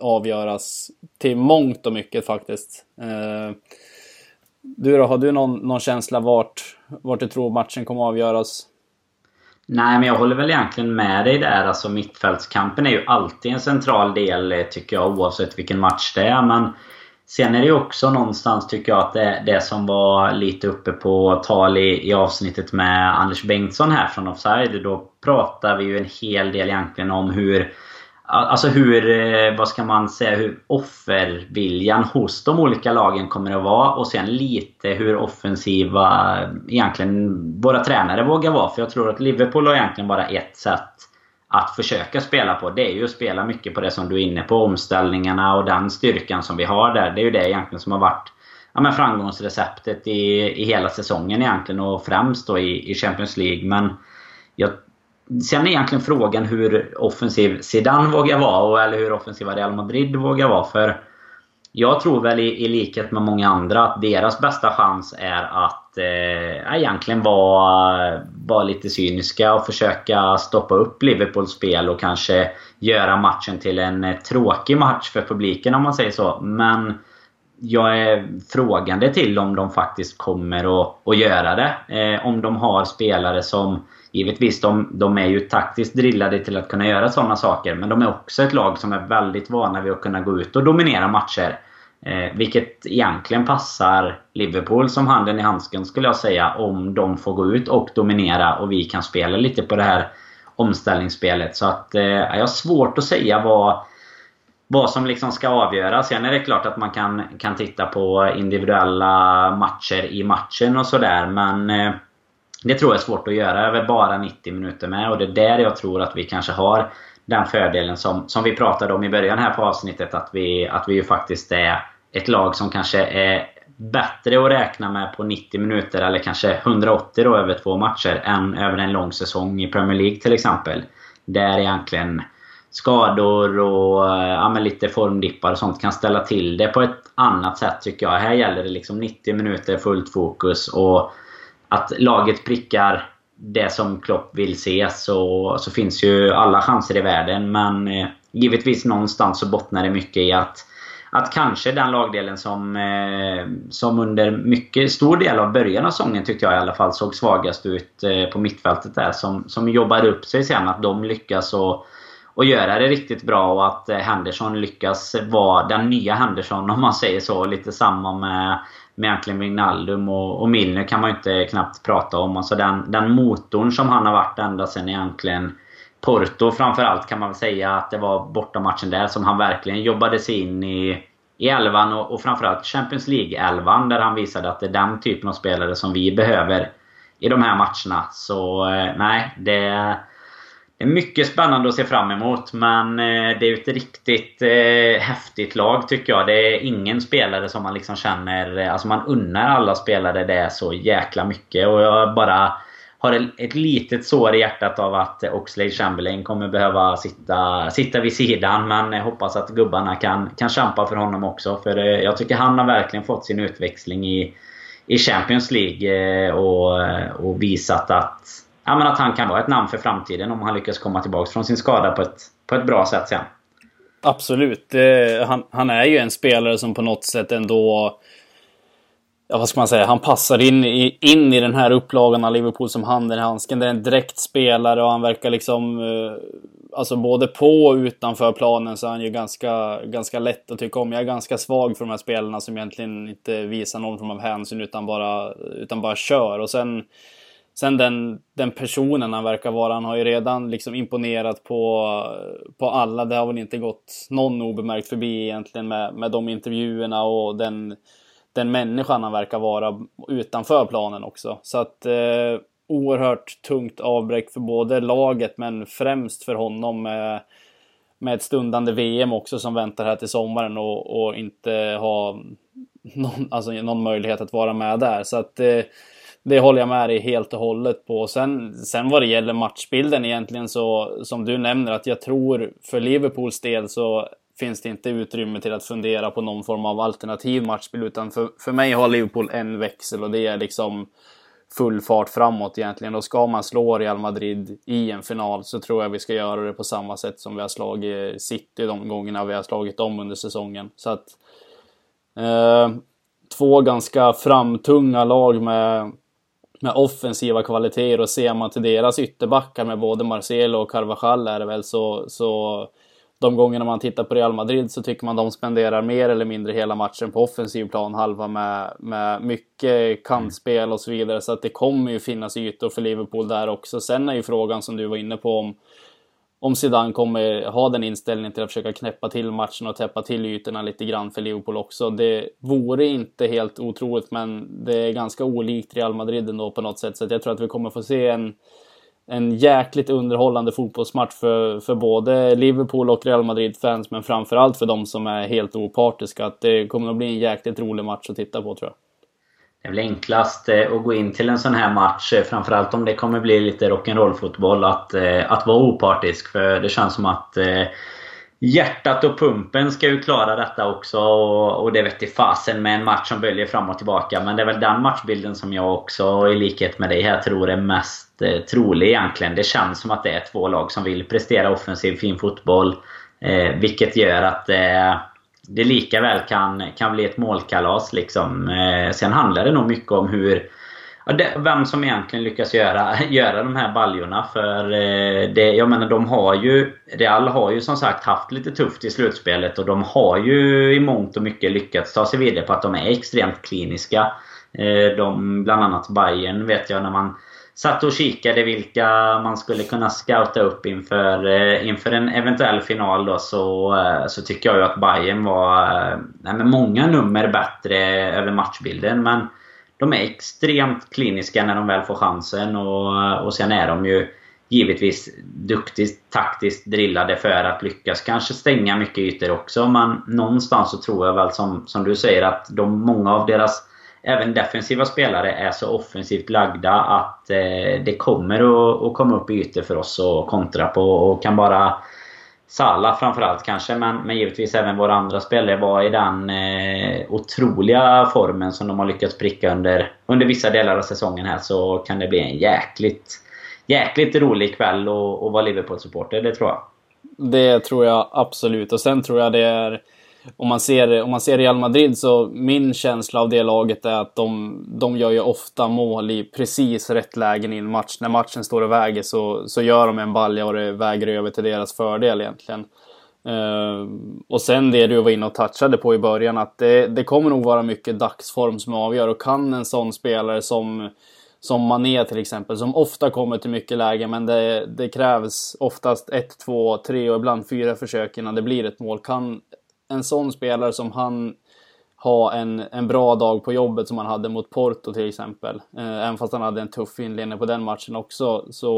avgöras till mångt och mycket faktiskt. Du då, har du någon, någon känsla vart, vart du tror matchen kommer att avgöras? Nej, men jag håller väl egentligen med dig där. Alltså mittfältskampen är ju alltid en central del, tycker jag, oavsett vilken match det är. Men sen är det ju också någonstans, tycker jag, att det, det som var lite uppe på tal i, i avsnittet med Anders Bengtsson här från Offside, då pratar vi ju en hel del egentligen om hur, alltså hur, vad ska man säga, hur offerviljan hos de olika lagen kommer att vara, och sen lite hur offensiva egentligen våra tränare vågar vara. För jag tror att Liverpool har egentligen bara ett sätt att försöka spela på. Det är ju att spela mycket på det som du är inne på, omställningarna och den styrkan som vi har där. Det är ju det egentligen som har varit, ja, men framgångsreceptet i, i hela säsongen egentligen, och främst då i, i Champions League. Men jag sen är egentligen frågan hur offensiv Zidane vågar vara, eller hur offensiva Real Madrid vågar vara. För jag tror väl i, i likhet med många andra att deras bästa chans är att eh, egentligen vara, vara lite cyniska och försöka stoppa upp Liverpools spel och kanske göra matchen till en tråkig match för publiken, om man säger så. Men jag är frågande till om de faktiskt kommer att, att göra det. Eh, om de har spelare som, givetvis, de, de är ju taktiskt drillade till att kunna göra sådana saker. Men de är också ett lag som är väldigt vana vid att kunna gå ut och dominera matcher. Eh, vilket egentligen passar Liverpool som handen i handsken, skulle jag säga. Om de får gå ut och dominera och vi kan spela lite på det här omställningsspelet. Så att eh, jag har svårt att säga vad... vad som liksom ska avgöras. Sen är det klart att man kan, kan titta på individuella matcher i matchen och sådär. Men det tror jag är svårt att göra över bara nittio minuter med. Och det är där jag tror att vi kanske har den fördelen som, som vi pratade om i början här på avsnittet. Att vi, att vi ju faktiskt är ett lag som kanske är bättre att räkna med på nittio minuter. Eller kanske hundraåttio då, över två matcher, än över en lång säsong i Premier League till exempel. Där egentligen skador och ja, men lite formdippar och sånt kan ställa till det på ett annat sätt, tycker jag. Här gäller det liksom nittio minuter fullt fokus, och att laget prickar det som Klopp vill se, så, så finns ju alla chanser i världen. Men eh, givetvis någonstans så bottnar det mycket i att, att kanske den lagdelen som, eh, som under mycket stor del av början av säsongen, tyckte jag i alla fall, såg svagast ut eh, på mittfältet där, som, som jobbade upp sig sen, att de lyckas och Och göra det riktigt bra, och att Henderson lyckas vara den nya Henderson, om man säger så. Lite samma med, med egentligen Wijnaldum och, och Milner kan man ju inte knappt prata om. Alltså den, den motorn som han har varit ända sedan egentligen Porto framförallt, kan man väl säga att det var bortamatchen där som han verkligen jobbade sig in i, i elvan, och, och framförallt Champions League-elvan, där han visade att det är den typen av spelare som vi behöver i de här matcherna. Så nej, det... mycket spännande att se fram emot, men det är ett riktigt eh, häftigt lag, tycker jag. Det är ingen spelare som man liksom känner, alltså man unnar alla spelare det är så jäkla mycket, och jag bara har ett litet sår i hjärtat av att Oxlade-Chamberlain kommer behöva sitta, sitta vid sidan, men hoppas att gubbarna kan, kan kämpa för honom också, för eh, jag tycker han har verkligen fått sin utväxling i, i Champions League eh, och, och visat att Ja, men att han kan vara ett namn för framtiden om han lyckas komma tillbaka från sin skada på ett, på ett bra sätt sen. Absolut. Han, han är ju en spelare som på något sätt ändå, ja, vad ska man säga, han passar in i, in i den här upplagan av Liverpool som handen i handsken. Det är en direkt spelare, och han verkar liksom, alltså både på och utanför planen så är han ju ganska, ganska lätt att tycka om. Jag är ganska svag för de här spelarna som egentligen inte visar någon form av hänsyn utan bara, utan bara kör. Och sen Sen den, den personen han verkar vara, han har ju redan liksom imponerat på, på alla. Det har väl inte gått någon obemärkt förbi egentligen med, med de intervjuerna och den, den människan han verkar vara utanför planen också. Så att eh, oerhört tungt avbräck för både laget men främst för honom med, med ett stundande V M också som väntar här till sommaren och, och inte ha någon, alltså någon möjlighet att vara med där. Så att eh, det håller jag med dig helt och hållet på. Sen, sen vad det gäller matchbilden egentligen, så som du nämner, att jag tror för Liverpools del så finns det inte utrymme till att fundera på någon form av alternativ matchbild, utan för, för mig har Liverpool en växel och det är liksom full fart framåt egentligen. Och ska man slå Real Madrid i en final så tror jag vi ska göra det på samma sätt som vi har slagit City de gångerna vi har slagit dem under säsongen. Så att eh, två ganska framtunga lag med med offensiva kvaliteter, och ser man till deras ytterbackar med både Marcelo och Carvajal är det väl så, så de gångerna man tittar på Real Madrid så tycker man de spenderar mer eller mindre hela matchen på offensiv plan, halva med, med mycket kantspel och så vidare. Så att det kommer ju finnas ytor för Liverpool där också. Sen är ju frågan som du var inne på om, om Zidane kommer ha den inställningen till att försöka knäppa till matchen och täppa till ytorna lite grann för Liverpool också. Det vore inte helt otroligt, men det är ganska olikt Real Madrid ändå på något sätt. Så att jag tror att vi kommer få se en... en jäkligt underhållande fotbollsmatch för, för både Liverpool och Real Madrid-fans, men framförallt för de som är helt opartiska. Att det kommer att bli en jäkligt rolig match att titta på, tror jag. Det är väl enklast att gå in till en sån här match, framförallt om det kommer bli lite rock'n'roll-fotboll, att, att vara opartisk. För det känns som att hjärtat och pumpen ska ju klara detta också, och, och det vet i fasen med en match som böljer fram och tillbaka. Men det är väl den matchbilden som jag också, i likhet med dig här, tror är mest eh, trolig egentligen. Det känns som att det är två lag som vill prestera offensiv fin fotboll, eh, vilket gör att eh, det lika väl kan, kan bli ett målkalas liksom. Eh, sen handlar det nog mycket om hur vem som egentligen lyckas göra, göra de här baljorna. För det, jag menar, de har ju, Real har ju som sagt haft lite tufft i slutspelet, och de har ju i mångt och mycket lyckats ta sig vidare på att de är extremt kliniska. De, bland annat Bayern vet jag, när man satt och kikade vilka man skulle kunna scouta upp inför, inför en eventuell final då, så, så tycker jag ju att Bayern var nej, men många nummer bättre över matchbilden, men de är extremt kliniska när de väl får chansen, och, och sen är de ju givetvis duktigt taktiskt drillade för att lyckas kanske stänga mycket ytor också. Men någonstans så tror jag väl som, som du säger att de, många av deras även defensiva spelare är så offensivt lagda att eh, det kommer att, att komma upp i ytor för oss och kontra på, och kan bara Salah framförallt kanske, men, men givetvis även våra andra spelare var i den eh, otroliga formen som de har lyckats pricka under, under vissa delar av säsongen här, så kan det bli en jäkligt, jäkligt rolig kväll och, och vara Liverpool-supporter, det tror jag. Det tror jag absolut, och sen tror jag det är, om man ser, om man ser Real Madrid, så min känsla av det laget är att de, de gör ju ofta mål i precis rätt lägen i en match. När matchen står och väger så, så gör de en balja och det väger över till deras fördel egentligen. Uh, och sen det du var inne och touchade på i början, att det, det kommer nog vara mycket dagsform som avgör. Och kan en sån spelare som, som Mané till exempel, som ofta kommer till mycket lägen, men det, det krävs oftast ett, två, tre och ibland fyra försök innan det blir ett mål, kan en sån spelare som han har en, en bra dag på jobbet som han hade mot Porto till exempel, även fast han hade en tuff inledning på den matchen också, så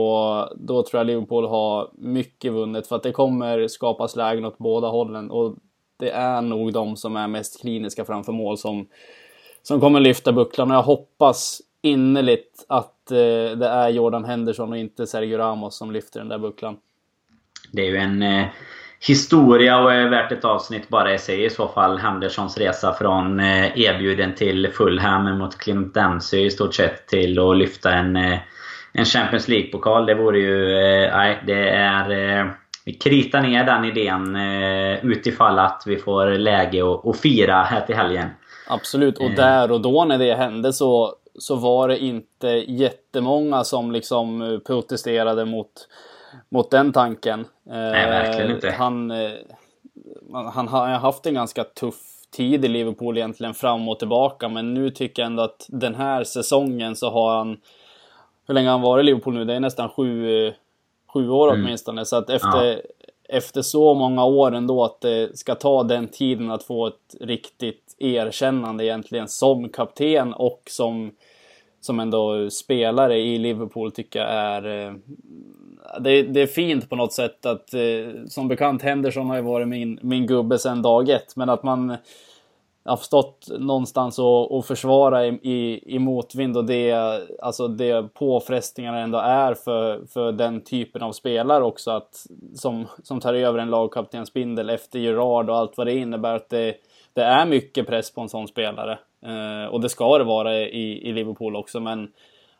då tror jag Liverpool har mycket vunnet, för att det kommer skapas lägen åt båda hållen, och det är nog de som är mest kliniska framför mål som, som kommer lyfta bucklan. Och jag hoppas innerligt att eh, det är Jordan Henderson och inte Sergio Ramos som lyfter den där bucklan. Det är ju en eh... historia och är värt ett avsnitt bara i sig i så fall. Hendersons resa från erbjuden till Fulham mot Clint Dempsey i stort sett till att lyfta en, en Champions League-pokal. Det vore ju... Nej, det är... Vi kritar ner den idén utifall att vi får läge och, och fira här till helgen. Absolut, och där och då när det hände så, så var det inte jättemånga som liksom protesterade mot... mot den tanken. Nej, verkligen inte. Han, han har haft en ganska tuff tid i Liverpool egentligen fram och tillbaka, men nu tycker jag ändå att den här säsongen så har han, hur länge han varit i Liverpool nu, det är nästan sju, sju år mm. åtminstone, så att efter, ja. efter så många år ändå att det ska ta den tiden att få ett riktigt erkännande egentligen som kapten och som som ändå spelare i Liverpool tycker jag är... Eh, det, det är fint på något sätt att... Eh, som bekant, Henderson har ju varit min, min gubbe sedan dag ett. Men att man har förstått någonstans och, och försvara i, i, i motvind. Och det, alltså det påfrestningarna ändå är för, för den typen av spelare också. Att, som, som tar över en lagkaptensbindel efter Gerard och allt vad det innebär. Att det, det är mycket press på en sån spelare. Uh, och det ska det vara i, i Liverpool också, men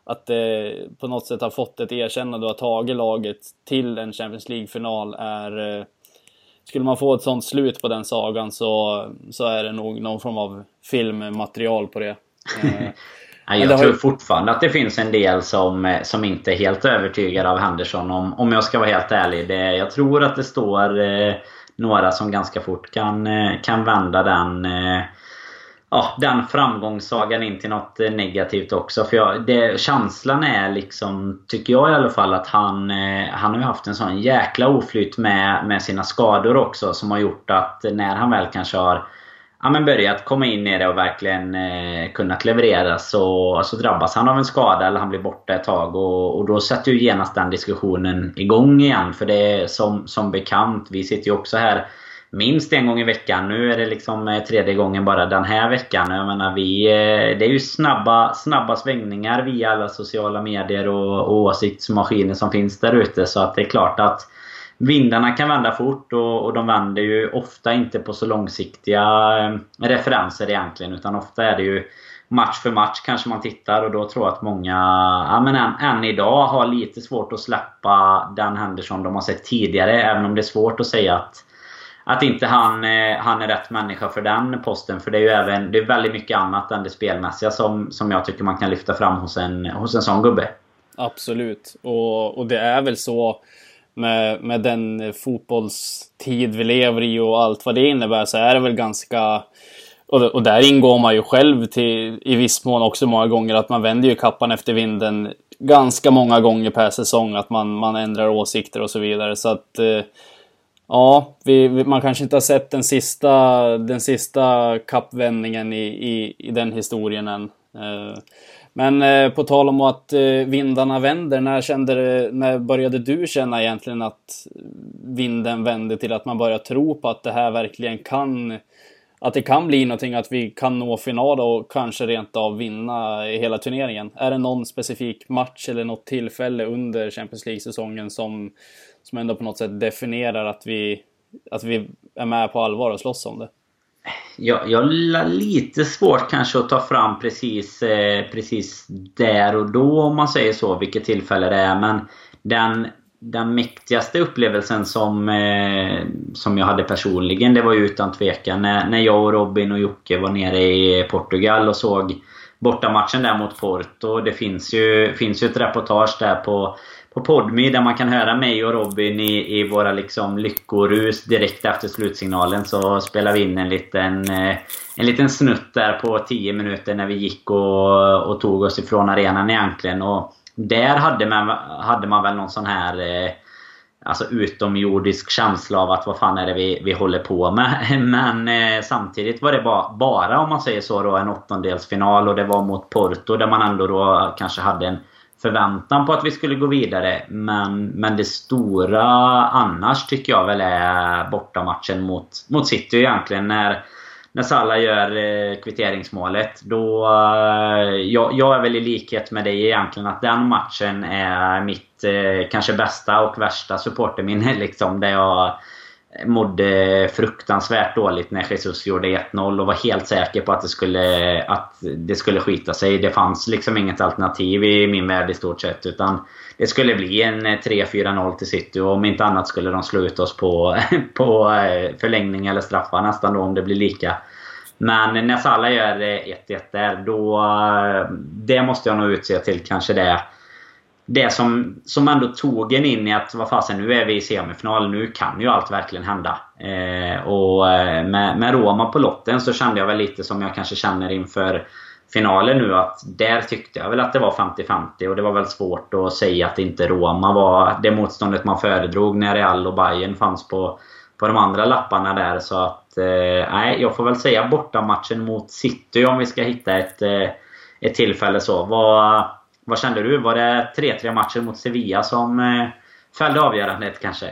att det på något sätt har fått ett erkännande och har tagit laget till en Champions League-final är, uh, skulle man få ett sånt slut på den sagan så, så är det nog någon form av filmmaterial på det. Uh, Nej, jag tror fortfarande att det finns en del som, som inte är helt övertygad av Henderson, om, om jag ska vara helt ärlig. Det, jag tror att det står eh, några som ganska fort kan, kan vända den... Eh, Ja, den framgångssagan in till något negativt också. För jag, det, känslan är liksom, tycker jag i alla fall, att han, han har haft en sån jäkla oflytt med, med sina skador också, som har gjort att när han väl kanske har ja, men börjat komma in i det och verkligen eh, kunnat leverera, så, så drabbas han av en skada eller han blir borta ett tag. Och, och då sätter ju genast den diskussionen igång igen. För det är som, som bekant, vi sitter ju också här minst en gång i veckan. Nu är det liksom tredje gången bara den här veckan. Jag menar, vi, det är ju snabba, snabba svängningar via alla sociala medier och, och åsiktsmaskiner som finns där ute. Så att det är klart att vindarna kan vända fort och, och de vänder ju ofta inte på så långsiktiga referenser egentligen. Utan ofta är det ju match för match kanske man tittar, och då tror jag att många ja, men än, än idag har lite svårt att släppa den Henderson de har sett tidigare. Även om det är svårt att säga att Att inte han, han är rätt människa för den posten. För det är ju även, det är väldigt mycket annat än det spelmässiga som, som jag tycker man kan lyfta fram hos en, hos en sån gubbe. Absolut. Och, och det är väl så med, med den fotbollstid vi lever i och allt vad det innebär, så är det väl ganska... Och, och där ingår man ju själv till, i viss mån också många gånger, att man vänder ju kappan efter vinden ganska många gånger per säsong. Att man, man ändrar åsikter och så vidare. Så att... Ja, vi, man kanske inte har sett den sista, den sista kappvändningen i, i, i den historien än. Men på tal om att vindarna vänder, när, kände, när började du känna egentligen att vinden vände till att man börjar tro på att det här verkligen kan, att det kan bli någonting, att vi kan nå final och kanske rent av vinna hela turneringen? Är det någon specifik match eller något tillfälle under Champions League-säsongen som... som ändå på något sätt definierar att vi, att vi är med på allvar och slåss om det? Jag, jag har lite svårt kanske att ta fram precis, eh, precis där och då, om man säger så, vilket tillfälle det är. Men den, den mäktigaste upplevelsen som, eh, som jag hade personligen, det var ju utan tvekan när, när jag och Robin och Jocke var nere i Portugal och såg bortamatchen där mot Porto. Det finns ju, finns ju ett reportage där på... på Podmi där man kan höra mig och Robin i, i våra liksom lyckorus direkt efter slutsignalen, så spelar vi in en liten, en liten snutt där på tio minuter när vi gick och, och tog oss ifrån arenan egentligen. Och där hade man, hade man väl någon sån här eh, alltså utomjordisk känsla av att vad fan är det vi, vi håller på med. Men eh, samtidigt var det bara, bara om man säger så då, en åttondelsfinal, och det var mot Porto där man ändå då kanske hade en förväntan på att vi skulle gå vidare. Men, men det stora annars tycker jag väl är bortamatchen mot, mot City egentligen. När, när Salah gör eh, kvitteringsmålet. Då, eh, jag, jag är väl i likhet med dig egentligen att den matchen är mitt eh, kanske bästa och värsta supporterminne. Liksom, där jag mådde fruktansvärt dåligt när Jesus gjorde ett noll och var helt säker på att det skulle, att det skulle skita sig. Det fanns liksom inget alternativ i min värld i stort sett, utan det skulle bli en tre fyra noll till City, och om inte annat skulle de slå ut oss på, på förlängning eller straffar nästan då, om det blir lika. Men när Salah gör ett ett där, då det måste jag nog utse till kanske det Det som, som ändå tog en in i att vad fasen, nu är vi i semifinal, nu kan ju allt verkligen hända. Eh, och med, med Roma på lotten så kände jag väl lite som jag kanske känner inför finalen nu, att där tyckte jag väl att det var femtio femtio, och det var väl svårt att säga att inte Roma var det motståndet man föredrog när Real och Bayern fanns på, på de andra lapparna där. Så att eh, nej, jag får väl säga bortamatchen mot City om vi ska hitta ett... Eh, ett tillfälle så. Vad, vad kände du? Var det tre-tre matcher mot Sevilla som eh, fällde avgörandet kanske?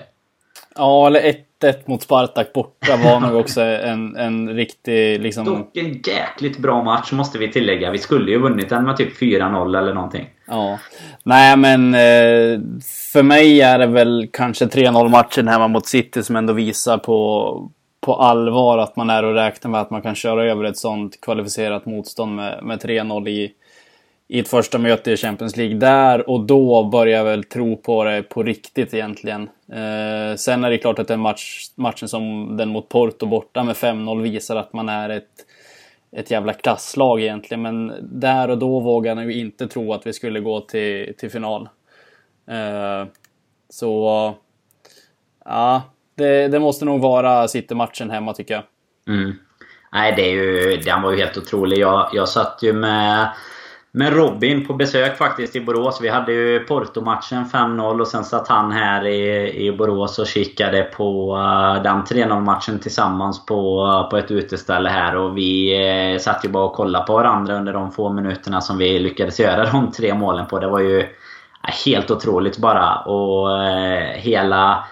Ja, eller ett-ett mot Spartak borta var nog också en, en riktig... Liksom... Dock en jäkligt bra match måste vi tillägga. Vi skulle ju vunnit den med typ fyra noll eller någonting. Ja, nej men för mig är det väl kanske tre noll-matchen hemma mot City som ändå visar på, på allvar att man är och räknar med att man kan köra över ett sånt kvalificerat motstånd med, med tre noll i... i ett första möte i Champions League där, och då börjar jag väl tro på det på riktigt egentligen. Eh, sen är det klart att den match, matchen som den mot Porto borta med fem noll visar att man är ett, ett jävla klasslag egentligen. Men där och då vågade jag ju inte tro att vi skulle gå till, till final. Eh, så ja, det, det måste nog vara City-matchen hemma tycker jag. Mm. Nej, det är ju, den var ju helt otrolig. Jag, jag satt ju med... Men Robin på besök faktiskt i Borås. Vi hade ju Porto-matchen fem noll och sen satt han här i, i Borås och kikade på uh, den tre noll-matchen tillsammans på, uh, på ett uteställe här. Och vi uh, satt ju bara och kollade på varandra under de få minuterna som vi lyckades göra de tre målen på. Det var ju uh, helt otroligt bara. Och uh, hela,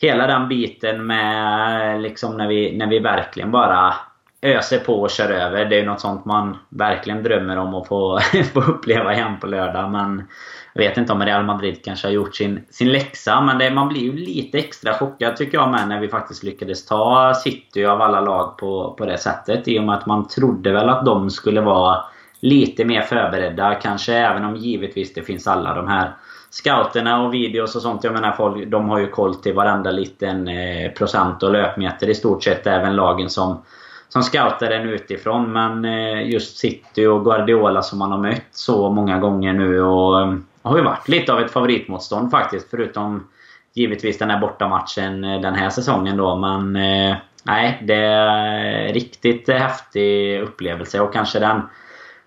hela den biten med uh, liksom när vi, när vi verkligen bara... öser på och kör över. Det är ju något sånt man verkligen drömmer om att få, få uppleva hem på lördag. Men jag vet inte om Real Madrid kanske har gjort sin, sin läxa. Men det, man blir ju lite extra chockad tycker jag med när vi faktiskt lyckades ta City av alla lag på, på det sättet. I och med att man trodde väl att de skulle vara lite mer förberedda. Kanske även om givetvis det finns alla de här scouterna och videos och sånt. Jag menar folk, de har ju koll till varenda liten eh, procent och löpmeter i stort sett. Även lagen som Som scoutar den utifrån. Men just City och Guardiola som man har mött så många gånger nu. Och har ju varit lite av ett favoritmotstånd faktiskt. Förutom givetvis den här bortamatchen den här säsongen då. Men nej, det är riktigt häftig upplevelse. Och kanske den,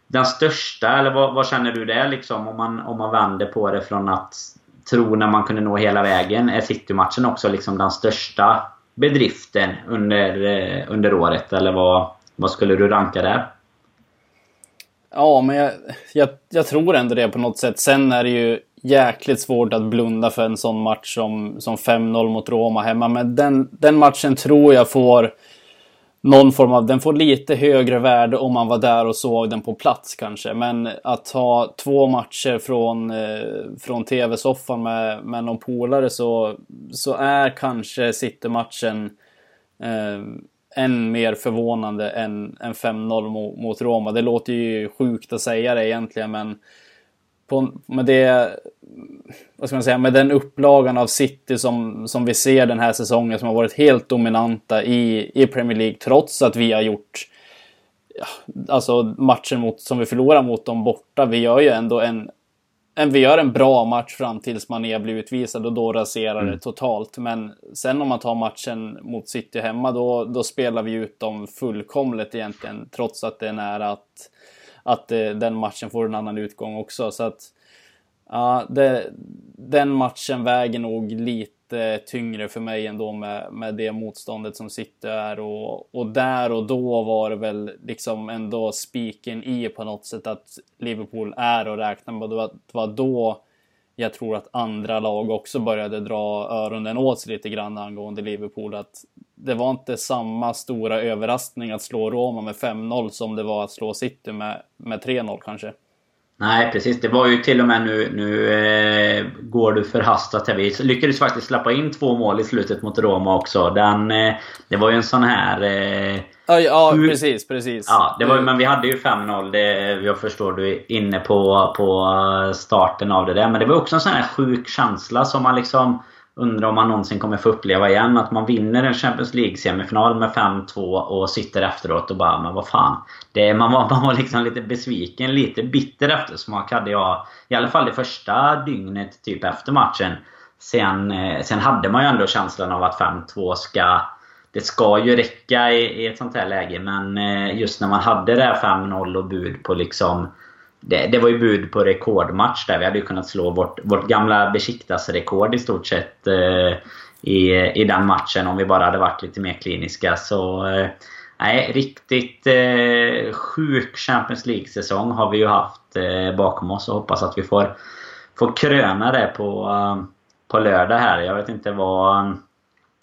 den största. Eller vad, vad känner du det liksom? Om man, om man vänder på det från att tro när man kunde nå hela vägen. Är City-matchen också liksom den största bedriften under, under året, eller vad, vad skulle du ranka där? Ja, men jag, jag, jag tror ändå det på något sätt. Sen är det ju jäkligt svårt att blunda för en sån match som, som fem noll mot Roma hemma, men den, den matchen tror jag får någon form av, den får lite högre värde om man var där och såg den på plats kanske, men att ha två matcher från, eh, från tv-soffan med, med någon polare så, så är kanske City-matchen eh, än mer förvånande än, än fem noll mot, mot Roma. Det låter ju sjukt att säga det egentligen, men på, med det, vad ska man säga, med den upplagan av City som, som vi ser den här säsongen, som har varit helt dominanta i, i Premier League trots att vi har gjort ja, alltså matchen mot, som vi förlorar mot dem borta. Vi gör ju ändå en, en vi gör en bra match fram tills Mané blir utvisad och då raserar mm. det totalt. Men sen om man tar matchen mot City hemma då, då spelar vi ut dem fullkomligt egentligen, trots att det är nära att att den matchen får en annan utgång också. Så att ja, det, den matchen väger nog lite tyngre för mig ändå med, med det motståndet som sitter där. Och, och där och då var det väl liksom ändå spiken i på något sätt att Liverpool är och räknar med. Det var då jag tror att andra lag också började dra öronen åt sig lite grann angående Liverpool. Att det var inte samma stora överraskning att slå Roma med fem noll som det var att slå City med, med tre noll kanske. Nej, precis. Det var ju till och med nu, nu eh, går du förhastat här. Vi lyckades faktiskt släppa in två mål i slutet mot Roma också. Den, eh, det var ju en sån här... Eh, ja, ja hur... precis, precis. Ja, det var, men vi hade ju fem noll. Det, jag förstår du är inne på, på starten av det där. Men det var också en sån här sjuk känsla som man liksom... undrar om man någonsin kommer få uppleva igen, att man vinner en Champions League-semifinal med fem två och sitter efteråt och bara, men vad fan. Det, man, var, man var liksom lite besviken, lite bitter eftersmak hade jag, i alla fall det första dygnet typ efter matchen. Sen, sen hade man ju ändå känslan av att fem två ska, det ska ju räcka i, i ett sånt här läge, men just när man hade det fem noll och bud på liksom... Det, det var ju bud på rekordmatch där. Vi hade ju kunnat slå vårt, vårt gamla Besiktas-rekord i stort sett eh, i, i den matchen om vi bara hade varit lite mer kliniska. Så eh, Nej, riktigt eh, sjuk Champions League-säsong har vi ju haft eh, bakom oss, och hoppas att vi får, får kröna det på, eh, på lördag här. Jag vet inte vad,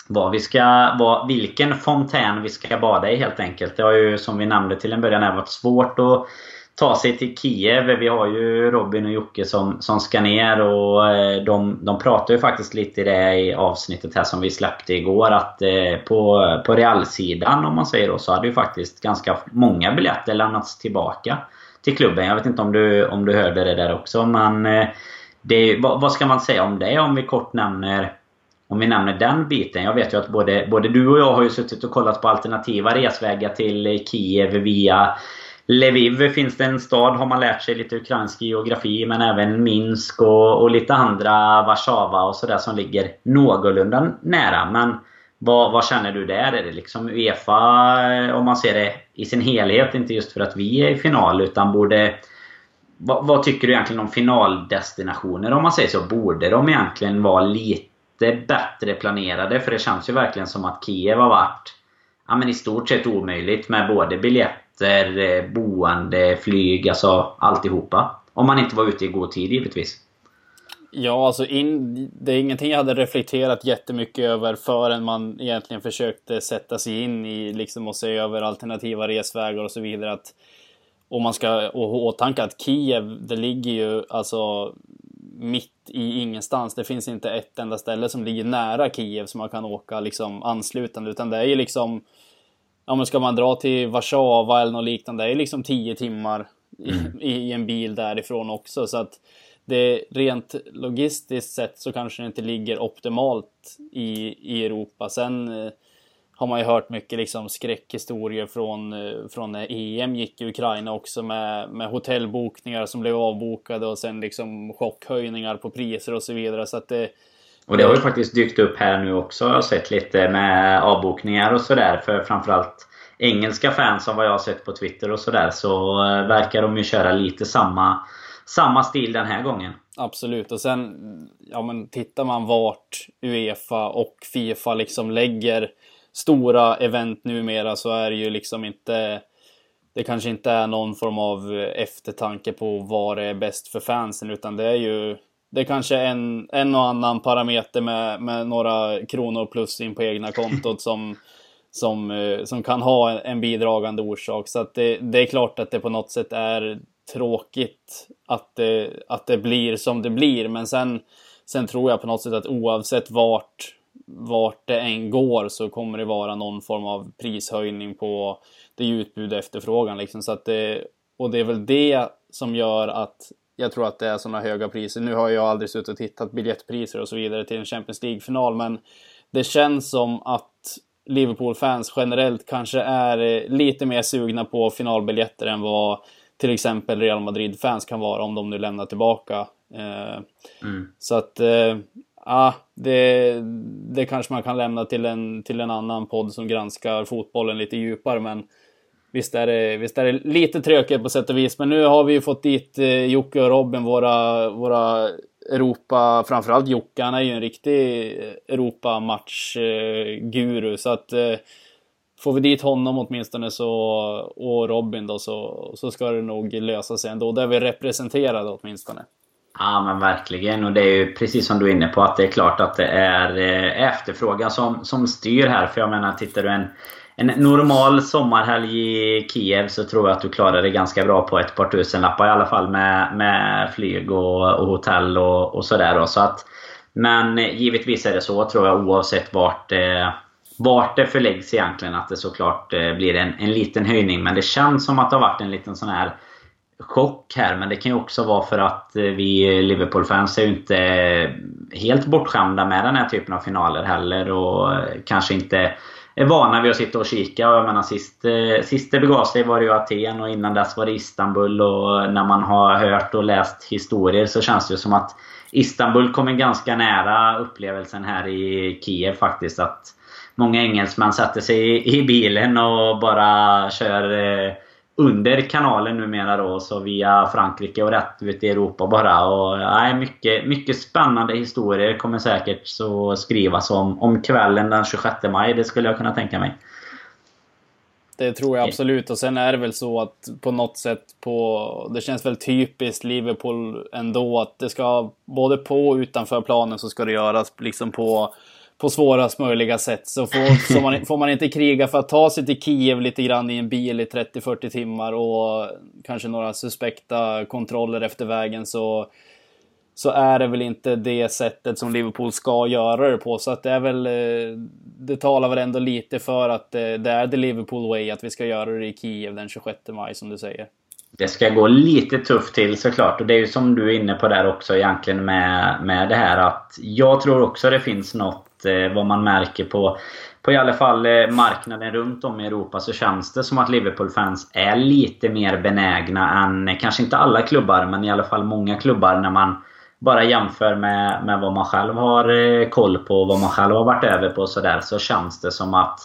vad vi ska, vad, vilken fontän vi ska bada i helt enkelt. Det har ju, som vi nämnde till en början, varit svårt att ta sig till Kiev. Vi har ju Robin och Jocke som, som ska ner, och de, de pratar ju faktiskt lite i det i avsnittet här som vi släppte igår, att på, på Real-sidan, om man säger då, så hade ju faktiskt ganska många biljetter lämnats tillbaka till klubben. Jag vet inte om du, om du hörde det där också, men det, vad, vad ska man säga om det, om vi kort nämner, om vi nämner den biten? Jag vet ju att både, både du och jag har ju suttit och kollat på alternativa resvägar till Kiev via Lviv. Finns det en stad, har man lärt sig lite ukrainsk geografi, men även Minsk och, och lite andra, Warszawa och sådär, som ligger någorlunda nära. Men vad, vad känner du där? Är det liksom UEFA, om man ser det i sin helhet, inte just för att vi är i final, utan borde, vad, vad tycker du egentligen om finaldestinationer, om man säger så? Borde de egentligen vara lite bättre planerade? För det känns ju verkligen som att Kiev har varit, ja, men i stort sett omöjligt med både biljett, boende, flyg, alltså alltihopa. Om man inte var ute i god tid, givetvis. Ja, alltså in, det är ingenting jag hade reflekterat jättemycket över förrän man egentligen försökte sätta sig in i, liksom, och se över alternativa resvägar och så vidare. Att, och man ska åtanka att Kiev, det ligger ju alltså mitt i ingenstans. Det finns inte ett enda ställe som ligger nära Kiev som man kan åka liksom anslutande, utan det är ju liksom, ja, men ska man dra till Warszawa eller något liknande, det är liksom tio timmar i, i en bil därifrån också. Så att det, rent logistiskt sett, så kanske det inte ligger optimalt i, i Europa. Sen eh, har man ju hört mycket liksom skräckhistorier från, från E M gick i Ukraina också, med, med hotellbokningar som blev avbokade och sen liksom chockhöjningar på priser och så vidare. Så att det, och det har ju faktiskt dykt upp här nu också. Jag har sett lite med avbokningar och sådär. För framförallt engelska fans, som vad jag har sett på Twitter och sådär, så verkar de ju köra lite samma, samma stil den här gången. Absolut. Och sen, ja, men tittar man vart UEFA och FIFA liksom lägger stora event numera, så är det ju liksom inte, det kanske inte är någon form av eftertanke på vad det är bäst för fansen, utan det är ju, det är kanske en, en och annan parameter med, med några kronor plus in på egna kontot som, som, som kan ha en bidragande orsak. Så att det, det är klart att det på något sätt är tråkigt att det, att det blir som det blir. Men sen, sen tror jag på något sätt att oavsett vart, vart det än går, så kommer det vara någon form av prishöjning på det utbud och efterfrågan. Liksom. Så att det, och det är väl det som gör att jag tror att det är sådana höga priser. Nu har jag aldrig suttit och tittat biljettpriser och så vidare till en Champions League-final, men det känns som att Liverpool-fans generellt kanske är lite mer sugna på finalbiljetter än vad till exempel Real Madrid-fans kan vara, om de nu lämnar tillbaka. Mm. Så att, ja, det, det kanske man kan lämna till en, till en annan podd som granskar fotbollen lite djupare, men Visst är, det, visst är det lite trökigt på sätt och vis. Men nu har vi ju fått dit eh, Jocke och Robin, våra, våra Europa, framförallt Jocke, han är ju en riktig Europa-match-guru. Eh, så att eh, får vi dit honom åtminstone, så, och Robin då, så, så ska det nog lösa sig ändå. Där vi representerade åtminstone. Ja, men verkligen, och det är ju precis som du är inne på, att det är klart att det är eh, efterfrågan som, som styr här. För jag menar, tittar du en En normal sommarhelg i Kiev, så tror jag att du klarar det ganska bra på ett par tusen lappar i alla fall, med, med flyg och, och hotell och, och sådär. Så att, men givetvis är det så, tror jag, oavsett vart, eh, vart det förläggs egentligen, att det såklart eh, blir en, en liten höjning. Men det känns som att det har varit en liten sån här chock här. Men det kan ju också vara för att vi Liverpool-fans är ju inte helt bortskämda med den här typen av finaler heller, och kanske inte är vana vid att sitta och kika. Jag menar, sist, eh, sist det begav sig var det ju Aten, och innan dess var det Istanbul. Och när man har hört och läst historier, så känns det ju som att Istanbul kommer ganska nära upplevelsen här i Kiev faktiskt. Att många engelsmän sätter sig i, i bilen och bara kör eh, under kanalen numera då, så via Frankrike och rätt ut i Europa bara. Och nej, mycket, mycket spännande historier kommer säkert så skrivas om, om kvällen den tjugosjätte maj. Det skulle jag kunna tänka mig. Det tror jag absolut. Och sen är det väl så att på något sätt på, det känns väl typiskt Liverpool ändå att det ska både på och utanför planen så ska det göras liksom på, på svårast möjliga sätt. Så, får, så man, får man inte kriga för att ta sig till Kiev lite grann i en bil i trettio till fyrtio timmar och kanske några suspekta kontroller efter vägen, så så är det väl inte det sättet som Liverpool ska göra det på. Så att det är väl, det talar väl ändå lite för att det är the Liverpool way att vi ska göra det i Kiev den tjugosjätte maj som du säger. Det ska gå lite tufft till såklart. Och det är ju som du är inne på där också egentligen med, med det här att jag tror också det finns något eh, vad man märker på på i alla fall eh, marknaden runt om i Europa, så känns det som att Liverpool-fans är lite mer benägna än kanske inte alla klubbar men i alla fall många klubbar när man bara jämför med, med vad man själv har koll på, vad man själv har varit över på och sådär, så känns det som att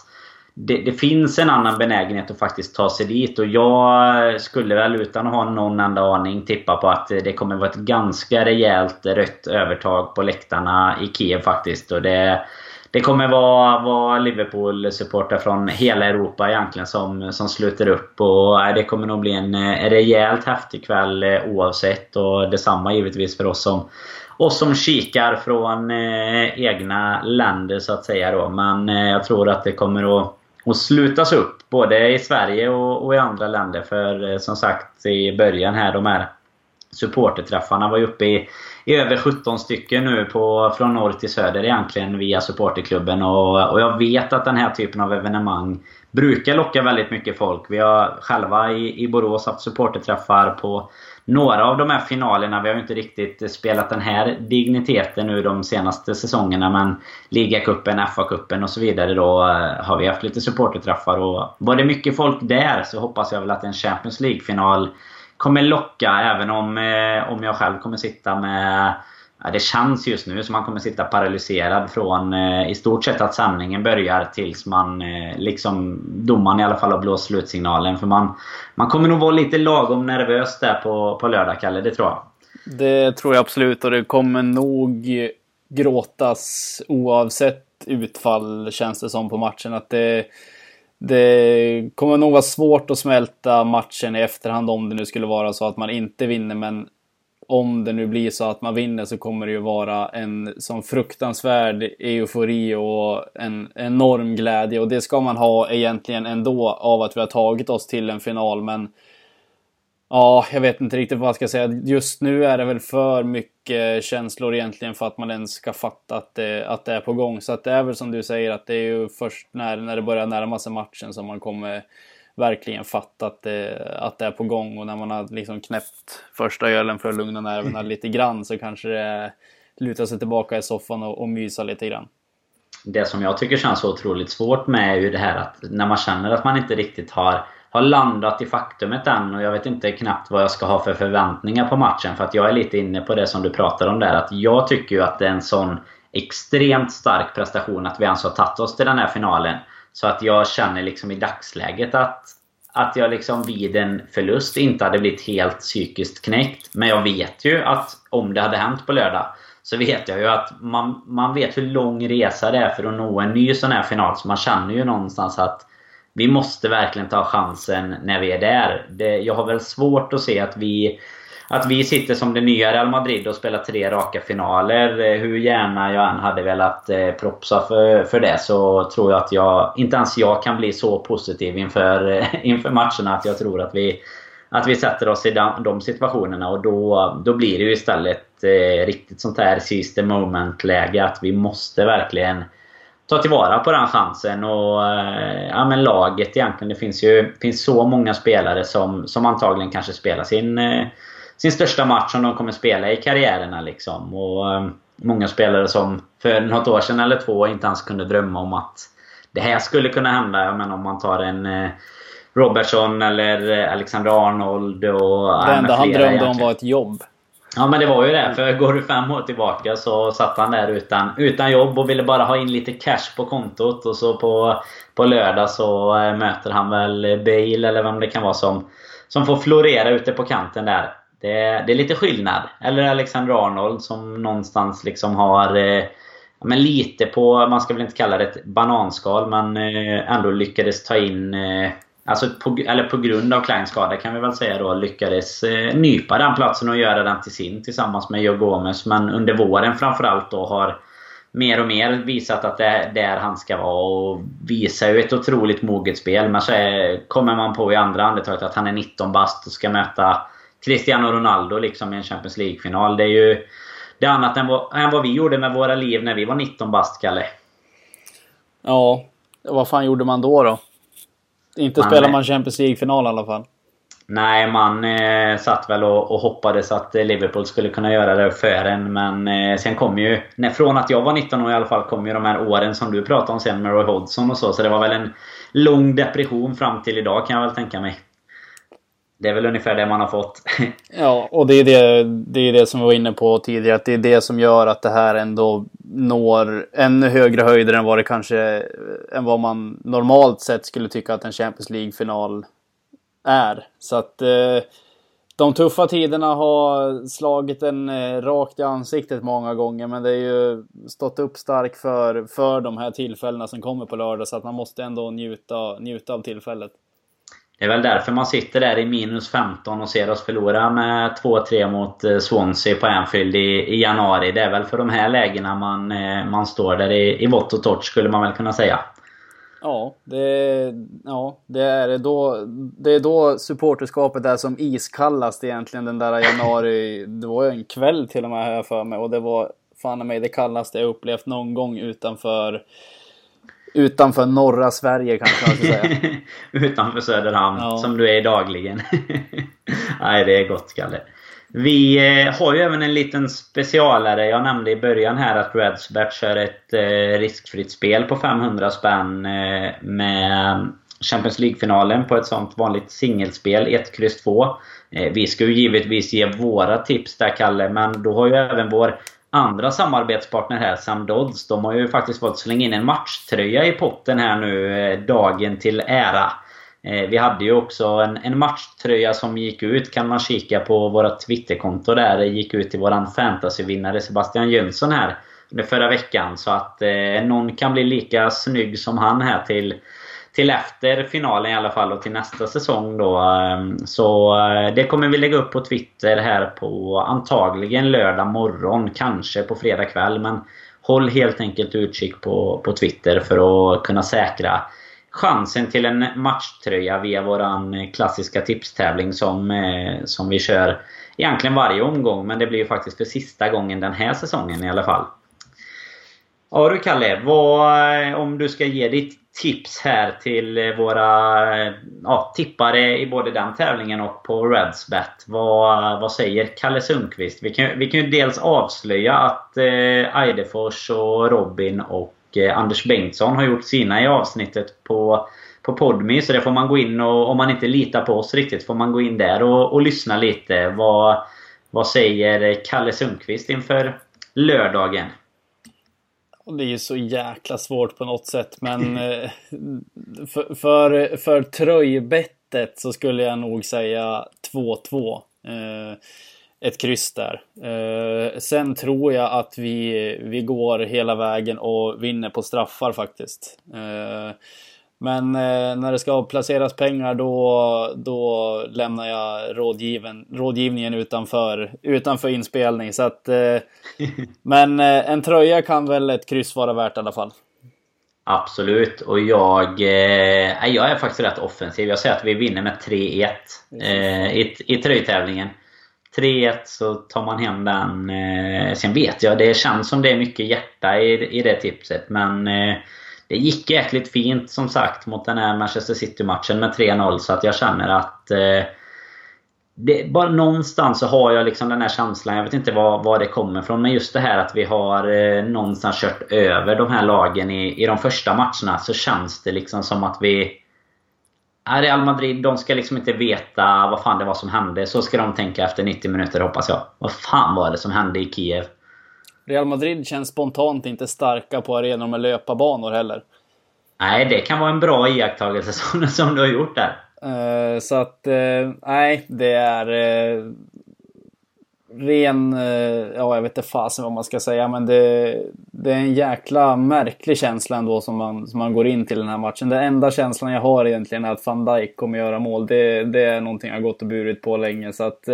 det, det finns en annan benägenhet att faktiskt ta sig dit. Och jag skulle väl utan att ha någon enda aning tippa på att det kommer vara ett ganska rejält rött övertag på läktarna i Kiev faktiskt. Och det, det kommer vara, vara Liverpool-supporter från hela Europa egentligen som, som sluter upp. Och det kommer nog bli en rejält häftig kväll oavsett. Och detsamma givetvis för oss som, oss som kikar från eh, egna länder så att säga då. Men eh, jag tror att det kommer att, att slutas upp både i Sverige och, och i andra länder. För eh, som sagt i början här, de här supporterträffarna var ju uppe i I över sjutton stycken nu på, från norr till söder egentligen via supporterklubben. Och, och jag vet att den här typen av evenemang brukar locka väldigt mycket folk. Vi har själva i, i Borås haft supporterträffar på några av de här finalerna. Vi har ju inte riktigt spelat den här digniteten nu de senaste säsongerna. Men Ligacupen, F A-cupen och så vidare då har vi haft lite supporterträffar. Och var det mycket folk där så hoppas jag väl att en Champions League-final kommer locka, även om, eh, om jag själv kommer sitta med, ja, det känns just nu som man kommer sitta paralyserad från eh, i stort sett att sändningen börjar tills man eh, liksom domaren i alla fall har blåst slutsignalen. För man, man kommer nog vara lite lagom nervös där på, på lördag, Kalle, det tror jag. Det tror jag absolut, och det kommer nog gråtas oavsett utfall känns det som på matchen. Att det Det kommer nog vara svårt att smälta matchen i efterhand om det nu skulle vara så att man inte vinner. Men om det nu blir så att man vinner så kommer det ju vara en sån fruktansvärd eufori och en enorm glädje. Och det ska man ha egentligen ändå av att vi har tagit oss till en final. Men ja, jag vet inte riktigt vad jag ska säga. Just nu är det väl för mycket känslor egentligen för att man ens ska fatta att det, att det är på gång. Så att det är väl som du säger att det är ju först när, när det börjar närma sig matchen som man kommer verkligen fatta att det, att det är på gång. Och när man har liksom knäppt första ölen för att lugna nerverna lite grann så kanske det lutar sig tillbaka i soffan och, och mysa lite grann. Det som jag tycker känns så otroligt svårt med är ju det här att när man känner att man inte riktigt har har landat i faktumet än, och jag vet inte knappt vad jag ska ha för förväntningar på matchen, för att jag är lite inne på det som du pratar om där, att jag tycker ju att det är en sån extremt stark prestation att vi ens har tagit oss till den här finalen, så att jag känner liksom i dagsläget att, att jag liksom vid en förlust inte hade blivit helt psykiskt knäckt, men jag vet ju att om det hade hänt på lördag så vet jag ju att man, man vet hur lång resa det är för att nå en ny sån här final, så man känner ju någonstans att vi måste verkligen ta chansen när vi är där. Det, jag har väl svårt att se att vi, att vi sitter som det nya Real Madrid och spelar tre raka finaler. Hur gärna jag än hade velat eh, propsa för, för det, så tror jag att jag, inte ens jag kan bli så positiv inför, eh, inför matcherna att jag tror att vi, att vi sätter oss i de, de situationerna. Och då, då blir det ju istället eh, riktigt sånt här sista moment-läge att vi måste verkligen ta tillvara på den chansen. Och ja, men laget egentligen, det finns ju finns så många spelare som, som antagligen kanske spelar sin, sin största match som de kommer spela i karriärerna liksom. Och många spelare som för något år sedan eller två inte ens kunde drömma om att det här skulle kunna hända. Jag menar, om man tar en Robertson eller Alexander-Arnold och det enda han drömde egentligen om var ett jobb. Ja, men det var ju det, för går du fem år tillbaka så satt han där utan, utan jobb och ville bara ha in lite cash på kontot. Och så på, på lördag så möter han väl Bale eller vem det kan vara som, som får florera ute på kanten där. Det, det är lite skillnad. Eller Alexander Arnold som någonstans liksom har eh, men lite på, man ska väl inte kalla det ett bananskal, men eh, ändå lyckades ta in eh, alltså på, eller på grund av klangskada kan vi väl säga då, lyckades eh, nypa den platsen och göra den till sin tillsammans med Joe Gomez. Men under våren framförallt då har mer och mer visat att det är där han ska vara och visar ju ett otroligt moget spel. Men så är, kommer man på i andra andetaget att han är nitton bast och ska möta Cristiano Ronaldo liksom i en Champions League-final. Det är ju det är annat än vad, än vad vi gjorde med våra liv när vi var nitton bast, Kalle. Ja, vad fan gjorde man då då? Inte man, spelar man Champions League-final i alla fall. Nej, man eh, satt väl och, och hoppades att Liverpool skulle kunna göra det för en. Men eh, sen kom ju, när, från att jag var nitton år i alla fall, kom ju de här åren som du pratade om sen med Roy Hodgson och så. Så det var väl en lång depression fram till idag, kan jag väl tänka mig. Det är väl ungefär det man har fått. Ja, och det är det, det är det som vi var inne på tidigare. Att det är det som gör att det här ändå når ännu högre höjder än vad, det kanske, än vad man normalt sett skulle tycka att en Champions League-final är. Så att eh, de tuffa tiderna har slagit en eh, rakt i ansiktet många gånger. Men det är ju stått upp starkt för, för de här tillfällena som kommer på lördag. Så att man måste ändå njuta, njuta av tillfället. Det är väl därför man sitter där i minus femton och ser oss förlora med två tre mot Swansea på Anfield i, i januari. Det är väl för de här lägena man, man står där i, i vått och torrt, skulle man väl kunna säga. Ja, det, ja, det, är, då, det är då supporterskapet är som iskallast egentligen den där januari. Det var ju en kväll till och med här för mig och det var fan mig det kallaste jag upplevt någon gång utanför... Utanför norra Sverige kanske man ska säga. Utanför Söderhamn, ja. Som du är dagligen. Nej, det är gott, Kalle. Vi har ju även en liten specialare. Jag nämnde i början här att Redsbet kör ett riskfritt spel på femhundra spänn med Champions League-finalen på ett sånt vanligt singelspel, ett kryss två. Vi ska ju givetvis ge våra tips där, Kalle, men då har ju även vår andra samarbetspartner här, Sam Dodds, de har ju faktiskt fått slänga in en matchtröja i potten här nu, dagen till ära. Vi hade ju också en, en matchtröja som gick ut, kan man kika på våra Twitterkonto där, det gick ut till våran fantasyvinnare Sebastian Jönsson här förra veckan. Så att eh, någon kan bli lika snygg som han här till, till efter finalen i alla fall och till nästa säsong då. Så det kommer vi lägga upp på Twitter här på antagligen lördag morgon, kanske på fredag kväll. Men håll helt enkelt utkik på, på Twitter för att kunna säkra chansen till en matchtröja via våran klassiska tipstävling som, som vi kör egentligen varje omgång. Men det blir ju faktiskt för sista gången den här säsongen i alla fall. Ja du Kalle, vad, om du ska ge ditt tips här till våra ja, tippare i både den tävlingen och på Redsbet. Vad, vad säger Kalle Sundqvist? Vi kan, vi kan ju dels avslöja att eh, Aidefors och Robin och eh, Anders Bengtsson har gjort sina i avsnittet på, på Podmi. Så det får man gå in och, om man inte litar på oss riktigt, får man gå in där och, och lyssna lite. Vad, vad säger Kalle Sundqvist inför lördagen? Det är ju så jäkla svårt på något sätt, men för, för, för tröjbettet så skulle jag nog säga två två, ett kryss där. Sen tror jag att vi, vi går hela vägen och vinner på straffar faktiskt. Men när det ska placeras pengar då, då lämnar jag rådgiven, rådgivningen utanför, utanför inspelning. Så att, men en tröja kan väl ett kryss vara värt i alla fall. Absolut, och jag, jag är faktiskt rätt offensiv. Jag säger att vi vinner med tre ett i, i tröjtävlingen. tre ett så tar man hem den. Sen vet jag, det känns som det är mycket hjärta i, i det tipset, men... Det gick jäkligt fint som sagt mot den här Manchester City-matchen med tre noll. Så att jag känner att eh, det, bara någonstans så har jag liksom den här känslan. Jag vet inte var, var det kommer från, men just det här att vi har eh, någonstans kört över de här lagen i, i de första matcherna. Så känns det liksom som att vi är Real Madrid, de ska liksom inte veta vad fan det var som hände. Så ska de tänka efter nittio minuter, hoppas jag. Vad fan var det som hände i Kiev? Real Madrid känns spontant inte starka på arenor med löparbanor heller. Nej, det kan vara en bra iakttagelse som, som du har gjort där. Uh, så att, uh, nej, det är... Uh, ren, ja jag vet inte fasen vad man ska säga, men det, det är en jäkla märklig känsla ändå som man, som man går in till den här matchen. Den enda känslan jag har egentligen är att Van Dijk kommer göra mål. Det, det är någonting jag gått och burit på länge, så att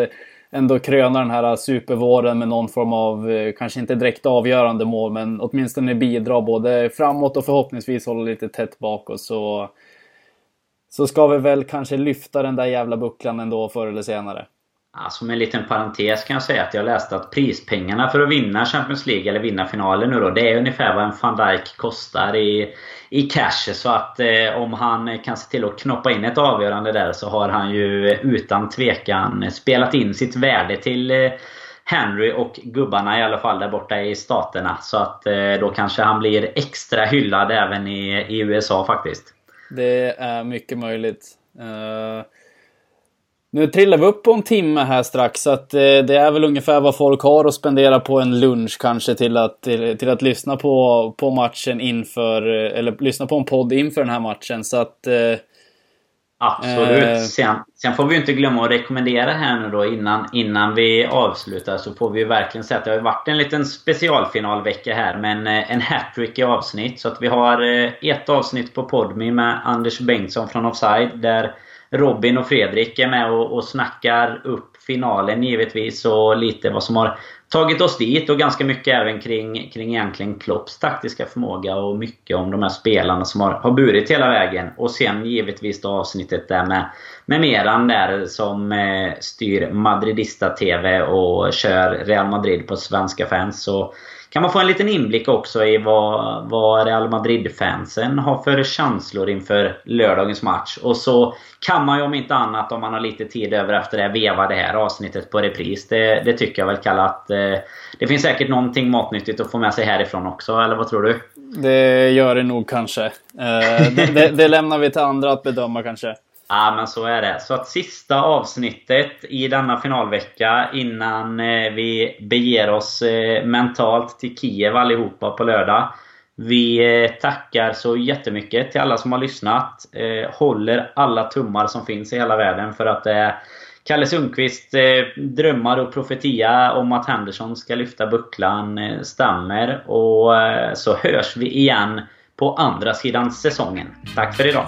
ändå kröna den här supervåren med någon form av, kanske inte direkt avgörande mål, men åtminstone bidra både framåt och förhoppningsvis hålla lite tätt bakåt, så, så ska vi väl kanske lyfta den där jävla bucklan ändå förr eller senare. Ja, som en liten parentes kan jag säga att jag läste att prispengarna för att vinna Champions League eller vinna finalen nu då, det är ungefär vad en Van Dijk kostar i, i cash. Så att eh, om han kan se till att knoppa in ett avgörande där, så har han ju utan tvekan spelat in sitt värde till eh, Henry och gubbarna i alla fall där borta i staterna. Så att eh, då kanske han blir extra hyllad även i, i U S A faktiskt. Det är mycket möjligt. Uh... Nu trillar vi upp på en timme här strax, så att eh, det är väl ungefär vad folk har att spendera på en lunch kanske till att, till, till att lyssna på, på matchen inför, eller lyssna på en podd inför den här matchen, så att eh, absolut, eh, sen, sen får vi inte glömma att rekommendera här nu då innan, innan vi avslutar, så får vi verkligen säga att det har varit en liten specialfinalvecka här, men en hattrick i avsnitt, så att vi har ett avsnitt på Podmi med Anders Bengtsson från Offside där Robin och Fredrik är med och, och snackar upp finalen givetvis och lite vad som har tagit oss dit och ganska mycket även kring, kring egentligen Klopps taktiska förmåga och mycket om de här spelarna som har, har burit hela vägen. Och sen givetvis då avsnittet där med, med Mehran där som eh, styr Madridista T V och kör Real Madrid på svenska fans. Så kan man få en liten inblick också i vad, vad Real Madrid-fansen har för känslor inför lördagens match. Och så kan man ju om inte annat, om man har lite tid över efter det, veva det här avsnittet på repris. Det, det tycker jag väl kallat. Eh, det finns säkert någonting matnyttigt att få med sig härifrån också, eller vad tror du? Det gör det nog kanske. Eh, det, det, det lämnar vi till andra att bedöma kanske. Ja, men så är det. Så att sista avsnittet i denna finalvecka innan vi beger oss mentalt till Kiev allihopa på lördag. Vi tackar så jättemycket till alla som har lyssnat. Håller alla tummar som finns i hela världen för att det är Kalle Sundqvist drömmar och profetia om att Henderson ska lyfta bucklan stämmer. Och så hörs vi igen på andra sidan säsongen. Tack för idag!